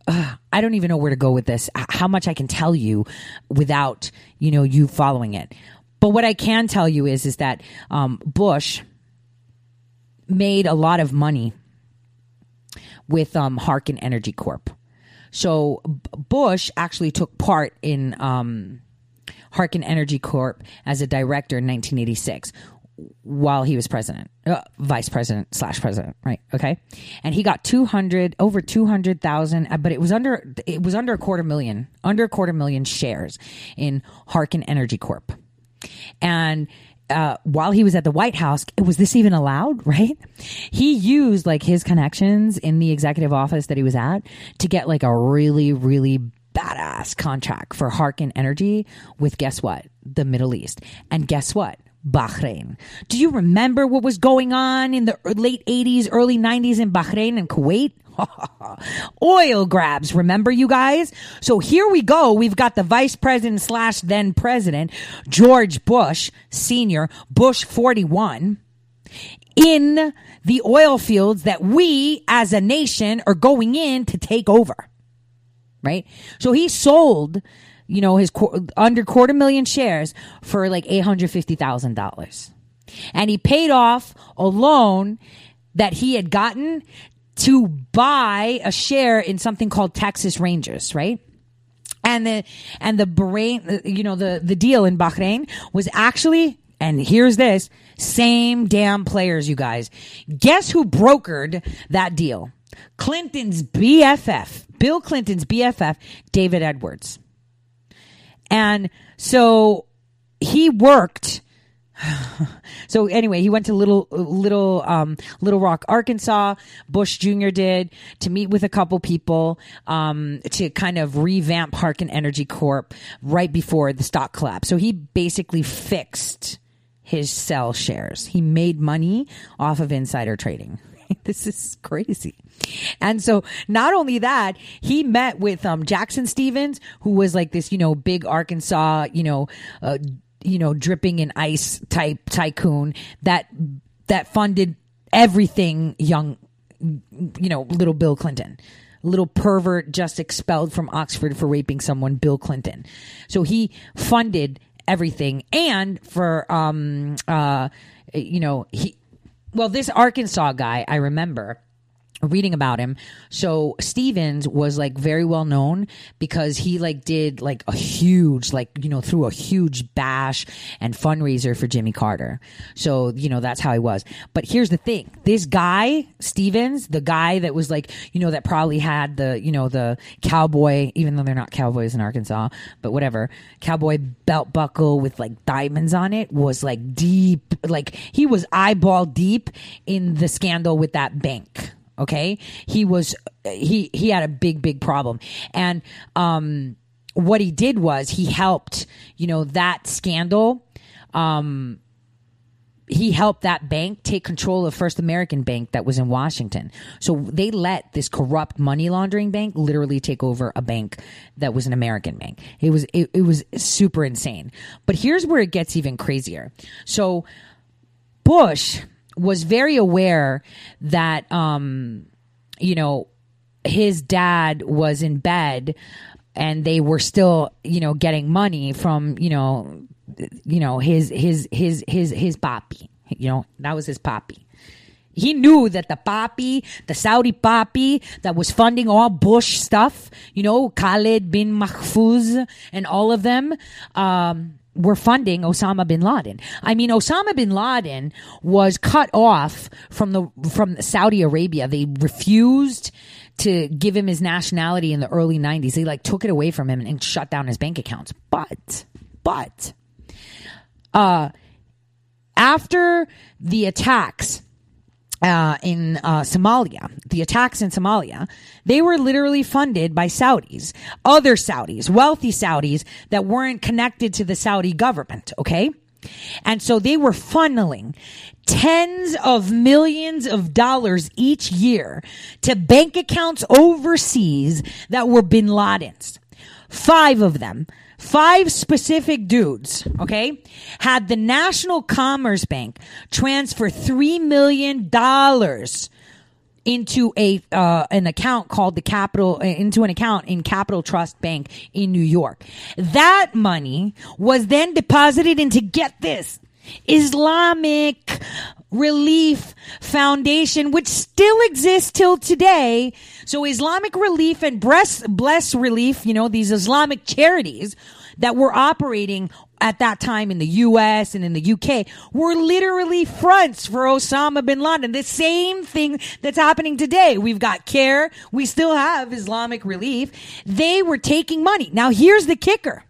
I don't even know where to go with this, how much I can tell you without, you know, you following it. But what I can tell you is that Bush made a lot of money with Harken Energy Corp. So Bush actually took part in Harken Energy Corp as a director in 1986 while he was president, vice president / president, right? Okay. And he got over 200,000, but it was under a quarter million shares in Harken Energy Corp. And while he was at the White House, was this even allowed, right? He used like his connections in the executive office that he was at to get like a really, really badass contract for Harken Energy with, guess what? The Middle East. And guess what? Bahrain. Do you remember what was going on in the late 80s, early 90s in Bahrain and Kuwait? Oil grabs, remember, you guys? So here we go. We've got the vice president / then president, George Bush Sr., Bush 41, in the oil fields that we as a nation are going in to take over, right? So he sold, you know, his under $250,000 shares for like $850,000. And he paid off a loan that he had gotten to buy a share in something called Texas Rangers, right? And the Bahrain, you know, the deal in Bahrain was actually, and here's this, same damn players, you guys. Guess who brokered that deal? Clinton's BFF, Bill Clinton's BFF, David Edwards. And so he worked. So anyway, he went to Little Rock, Arkansas. Bush Jr. did, to meet with a couple people, to kind of revamp Harken Energy Corp right before the stock collapse. So he basically fixed his sell shares. He made money off of insider trading. This is crazy. And so not only that, he met with Jackson Stevens, who was like this, you know, big Arkansas, you know, dripping in ice type tycoon that funded everything young, you know, little Bill Clinton, little pervert just expelled from Oxford for raping someone, Bill Clinton. So he funded everything. And for, you know, this Arkansas guy, I remember reading about him. So Stevens was like very well known because he like did like a huge, like, you know, threw a huge bash and fundraiser for Jimmy Carter. So, you know, that's how he was. But here's the thing. This guy, Stevens, the guy that was like, you know, that probably had the, you know, the cowboy, even though they're not cowboys in Arkansas, but whatever, cowboy belt buckle with like diamonds on it, was like deep, like he was eyeball deep in the scandal with that bank. Okay, he had a big problem. And what he did was he helped, you know, that scandal. He helped that bank take control of First American Bank that was in Washington. So they let this corrupt money laundering bank literally take over a bank that was an American bank. It was super insane. But here's where it gets even crazier. So Bush was very aware that, you know, his dad was in bed and they were still, you know, getting money from, you know, his papi, you know, that was his papi. He knew that the papi, the Saudi papi that was funding all Bush stuff, you know, Khalid bin Mahfouz and all of them, were funding Osama bin Laden. I mean, Osama bin Laden was cut off from Saudi Arabia. They refused to give him his nationality in the early 90s. They like took it away from him and shut down his bank accounts. But after the attacks in Somalia, they were literally funded by Saudis, other Saudis, wealthy Saudis that weren't connected to the Saudi government. Okay. And so they were funneling tens of millions of dollars each year to bank accounts overseas that were bin Laden's. 5 of them, 5 specific dudes, okay, had the National Commerce Bank transfer $3 million into an account in Capital Trust Bank in New York. That money was then deposited into, get this, Islamic Relief Foundation, which still exists till today. So Islamic Relief and Bless Relief, you know, these Islamic charities that were operating at that time in the US and in the UK were literally fronts for Osama bin Laden. The same thing that's happening today. We've got CARE. We still have Islamic Relief. They were taking money. Now, here's the kicker.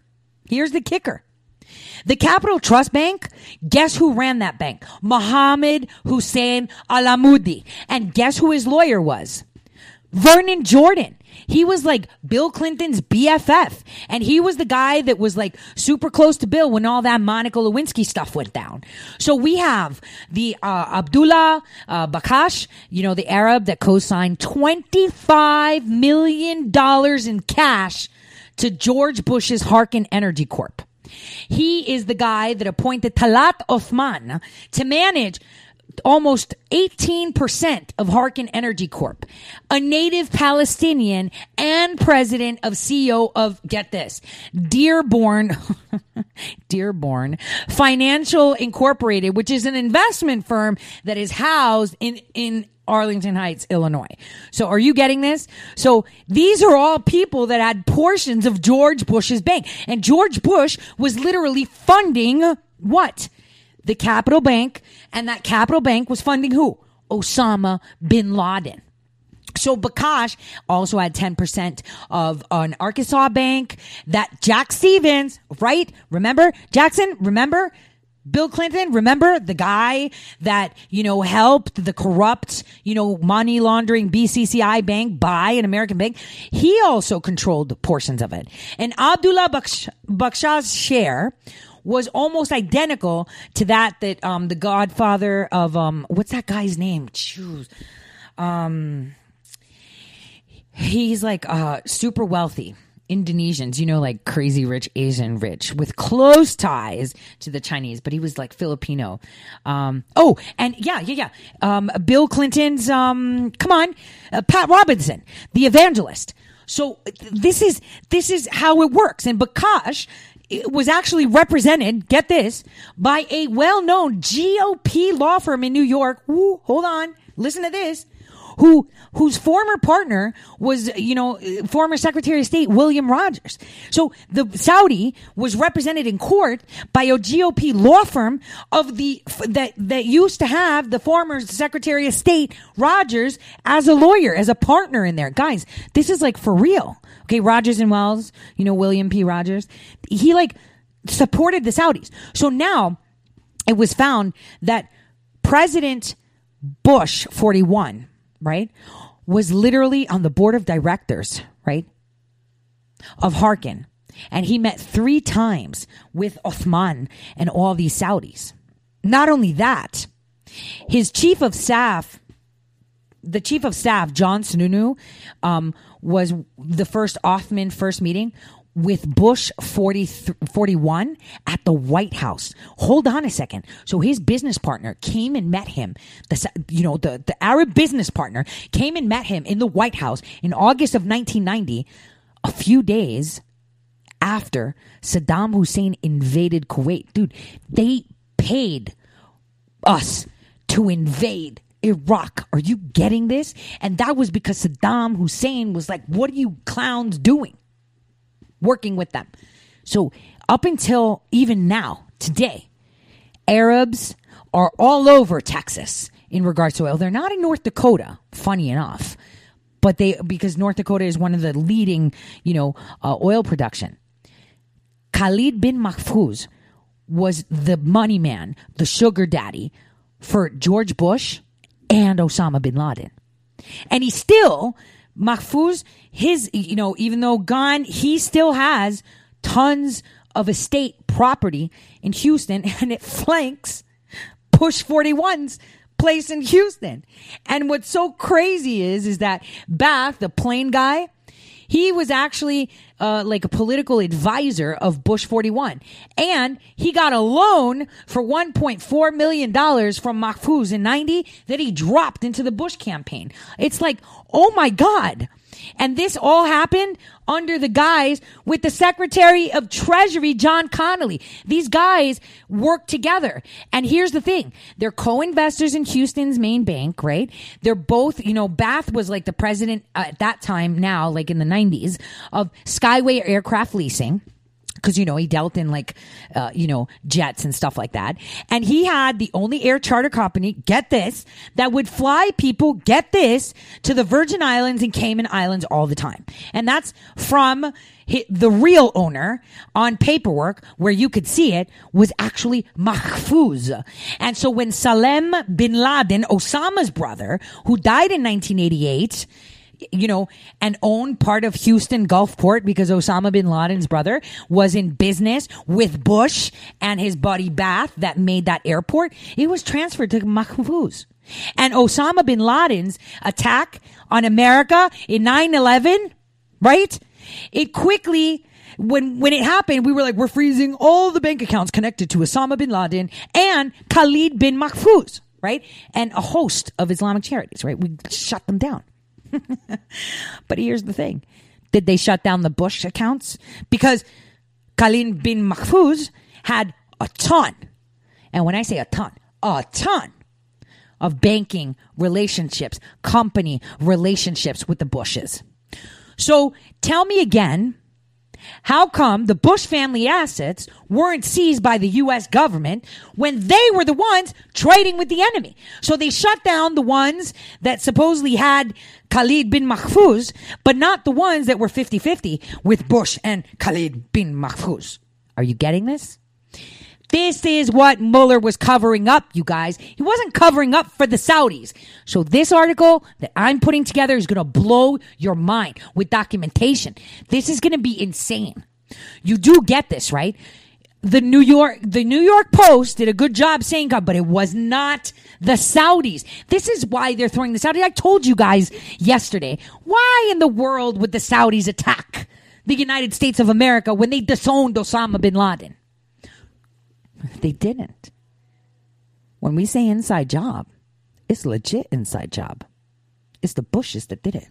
The Capital Trust Bank, guess who ran that bank? Mohammed Hussein Al-Amoudi. And guess who his lawyer was? Vernon Jordan. He was like Bill Clinton's BFF. And he was the guy that was like super close to Bill when all that Monica Lewinsky stuff went down. So we have the Abdullah Bakash, you know, the Arab that co-signed $25 million in cash to George Bush's Harken Energy Corp. He is the guy that appointed Talat Othman to manage almost 18% of Harken Energy Corp, a native Palestinian and president of CEO of, get this, Dearborn Financial Incorporated, which is an investment firm that is housed in Arlington Heights, Illinois. So are you getting this? So these are all people that had portions of George Bush's bank. And George Bush was literally funding what? The Capital Bank. And that Capital Bank was funding who? Osama bin Laden. So Bakash also had 10% of an Arkansas bank that Jack Stevens, right? Remember? Jackson, remember? Bill Clinton, remember the guy that, you know, helped the corrupt, you know, money laundering BCCI bank buy an American bank? He also controlled portions of it. And Abdullah Baksh's share was almost identical to that the godfather of, what's that guy's name? Jeez. He's like super wealthy. Indonesians, you know, like crazy rich, Asian rich with close ties to the Chinese, but he was like Filipino. Bill Clinton's, Pat Robinson, the evangelist. So this is how it works. And Bakash was actually represented, get this, by a well-known GOP law firm in New York. Ooh, hold on. Listen to this. Whose former partner was, you know, former Secretary of State William Rogers. So the Saudi was represented in court by a GOP law firm of that used to have the former Secretary of State Rogers as a lawyer, as a partner in there. Guys, this is like for real. Okay, Rogers and Wells, you know, William P. Rogers. He like supported the Saudis. So now it was found that President Bush 41, right, was literally on the board of directors, right, of Harkin. And he met 3 times with Othman and all these Saudis. Not only that, his chief of staff, John Sununu, was the first meeting with Bush 41 at the White House. Hold on a second. So his business partner came and met him. The Arab business partner came and met him in the White House in August of 1990, a few days after Saddam Hussein invaded Kuwait. Dude, they paid us to invade Iraq. Are you getting this? And that was because Saddam Hussein was like, what are you clowns doing? Working with them. So up until even now, today, Arabs are all over Texas in regards to oil. They're not in North Dakota, funny enough, but because North Dakota is one of the leading, oil production. Khalid bin Mahfouz was the money man, the sugar daddy for George Bush and Osama bin Laden. And he still, Mahfouz, even though gone, he still has tons of estate property in Houston, and it flanks Bush 41's place in Houston. And what's so crazy is that Bath, the plane guy, he was actually like a political advisor of Bush 41. And he got a loan for $1.4 million from Mahfouz in 90 that he dropped into the Bush campaign. It's like, oh my God. And this all happened under the guise with the Secretary of Treasury, John Connolly. These guys work together. And here's the thing. They're co-investors in Houston's main bank, right? They're both, Bath was like the president at that time now, like in the 90s, of Skyway Aircraft Leasing. Because, he dealt in jets and stuff like that. And he had the only air charter company, get this, that would fly people, get this, to the Virgin Islands and Cayman Islands all the time. And that's from the real owner on paperwork where you could see it was actually Mahfouz. And so when Salem bin Laden, Osama's brother, who died in 1988... and own part of Houston Gulfport because Osama bin Laden's brother was in business with Bush and his buddy Bath that made that airport. It was transferred to Mahfouz. And Osama bin Laden's attack on America in 9/11, right? It quickly, when it happened, we were like, we're freezing all the bank accounts connected to Osama bin Laden and Khalid bin Mahfouz, right? And a host of Islamic charities, right? We shut them down. But here's the thing. Did they shut down the Bush accounts? Because Khalid bin Mahfouz had a ton. And when I say a ton of banking relationships, company relationships with the Bushes. So tell me again, how come the Bush family assets weren't seized by the U.S. government when they were the ones trading with the enemy? So they shut down the ones that supposedly had Khalid bin Mahfouz, but not the ones that were 50-50 with Bush and Khalid bin Mahfouz. Are you getting this? This is what Mueller was covering up, you guys. He wasn't covering up for the Saudis. So this article that I'm putting together is going to blow your mind with documentation. This is going to be insane. You do get this, right? The New York Post did a good job saying, God, but it was not the Saudis. This is why they're throwing the Saudis. I told you guys yesterday, why in the world would the Saudis attack the United States of America when they disowned Osama bin Laden? They didn't. When we say inside job, it's legit inside job. It's the Bushes that did it.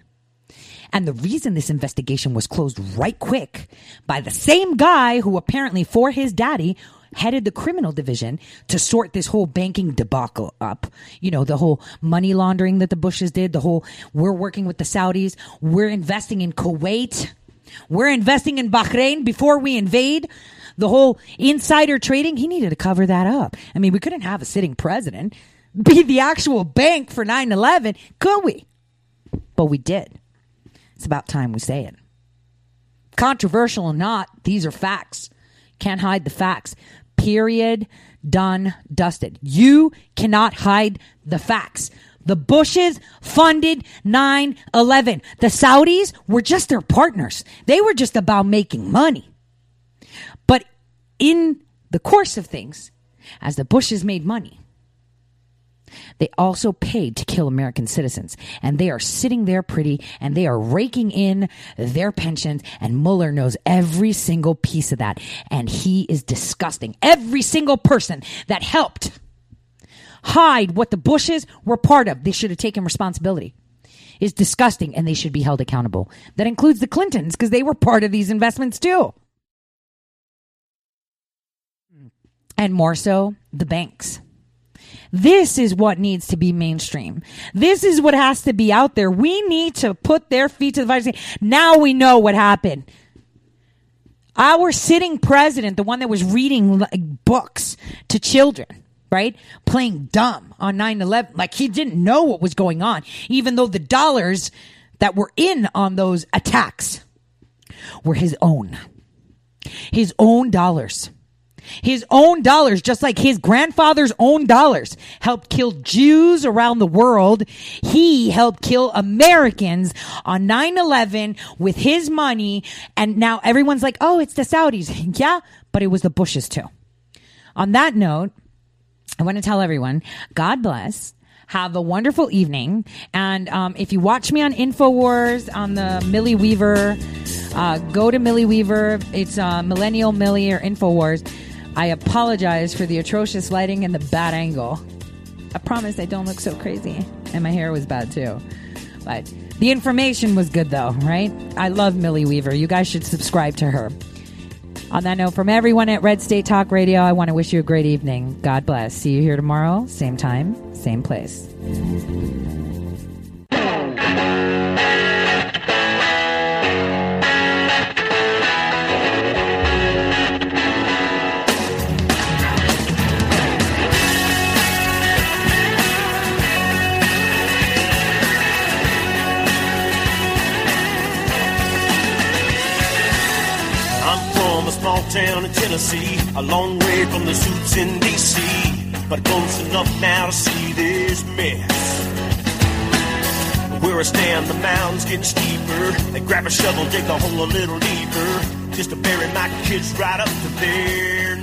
And the reason this investigation was closed right quick by the same guy who apparently for his daddy headed the criminal division to sort this whole banking debacle up. The whole money laundering that the Bushes did, the whole we're working with the Saudis, we're investing in Kuwait, we're investing in Bahrain before we invade. The whole insider trading, he needed to cover that up. I mean, we couldn't have a sitting president be the actual bank for 9/11, could we? But we did. It's about time we say it. Controversial or not, these are facts. Can't hide the facts. Period. Done. Dusted. You cannot hide the facts. The Bushes funded 9/11. The Saudis were just their partners. They were just about making money. But in the course of things, as the Bushes made money, they also paid to kill American citizens. And they are sitting there pretty, and they are raking in their pensions. And Mueller knows every single piece of that. And he is disgusting. Every single person that helped hide what the Bushes were part of, they should have taken responsibility. It's disgusting, and they should be held accountable. That includes the Clintons, because they were part of these investments too. And more so, the banks. This is what needs to be mainstream. This is what has to be out there. We need to put their feet to the fire. Now we know what happened. Our sitting president, the one that was reading books to children, right? Playing dumb on 9/11, like he didn't know what was going on, even though the dollars that were in on those attacks were his own dollars. His own dollars, just like his grandfather's own dollars, helped kill Jews around the world. He helped kill Americans on 9/11 with his money. And now everyone's like, oh, it's the Saudis. Yeah, but it was the Bushes too. On that note, I want to tell everyone, God bless. Have a wonderful evening. And if you watch me on InfoWars, on the Millie Weaver, go to Millie Weaver. It's Millennial Millie or InfoWars. I apologize for the atrocious lighting and the bad angle. I promise I don't look so crazy. And my hair was bad too. But the information was good though, right? I love Millie Weaver. You guys should subscribe to her. On that note, from everyone at Red State Talk Radio, I want to wish you a great evening. God bless. See you here tomorrow. Same time, same place. Town in Tennessee, a long way from the suits in D.C., but close enough now to see this mess. Where I stand, the mound's getting steeper. They grab a shovel, dig a hole a little deeper, just to bury my kids right up to there.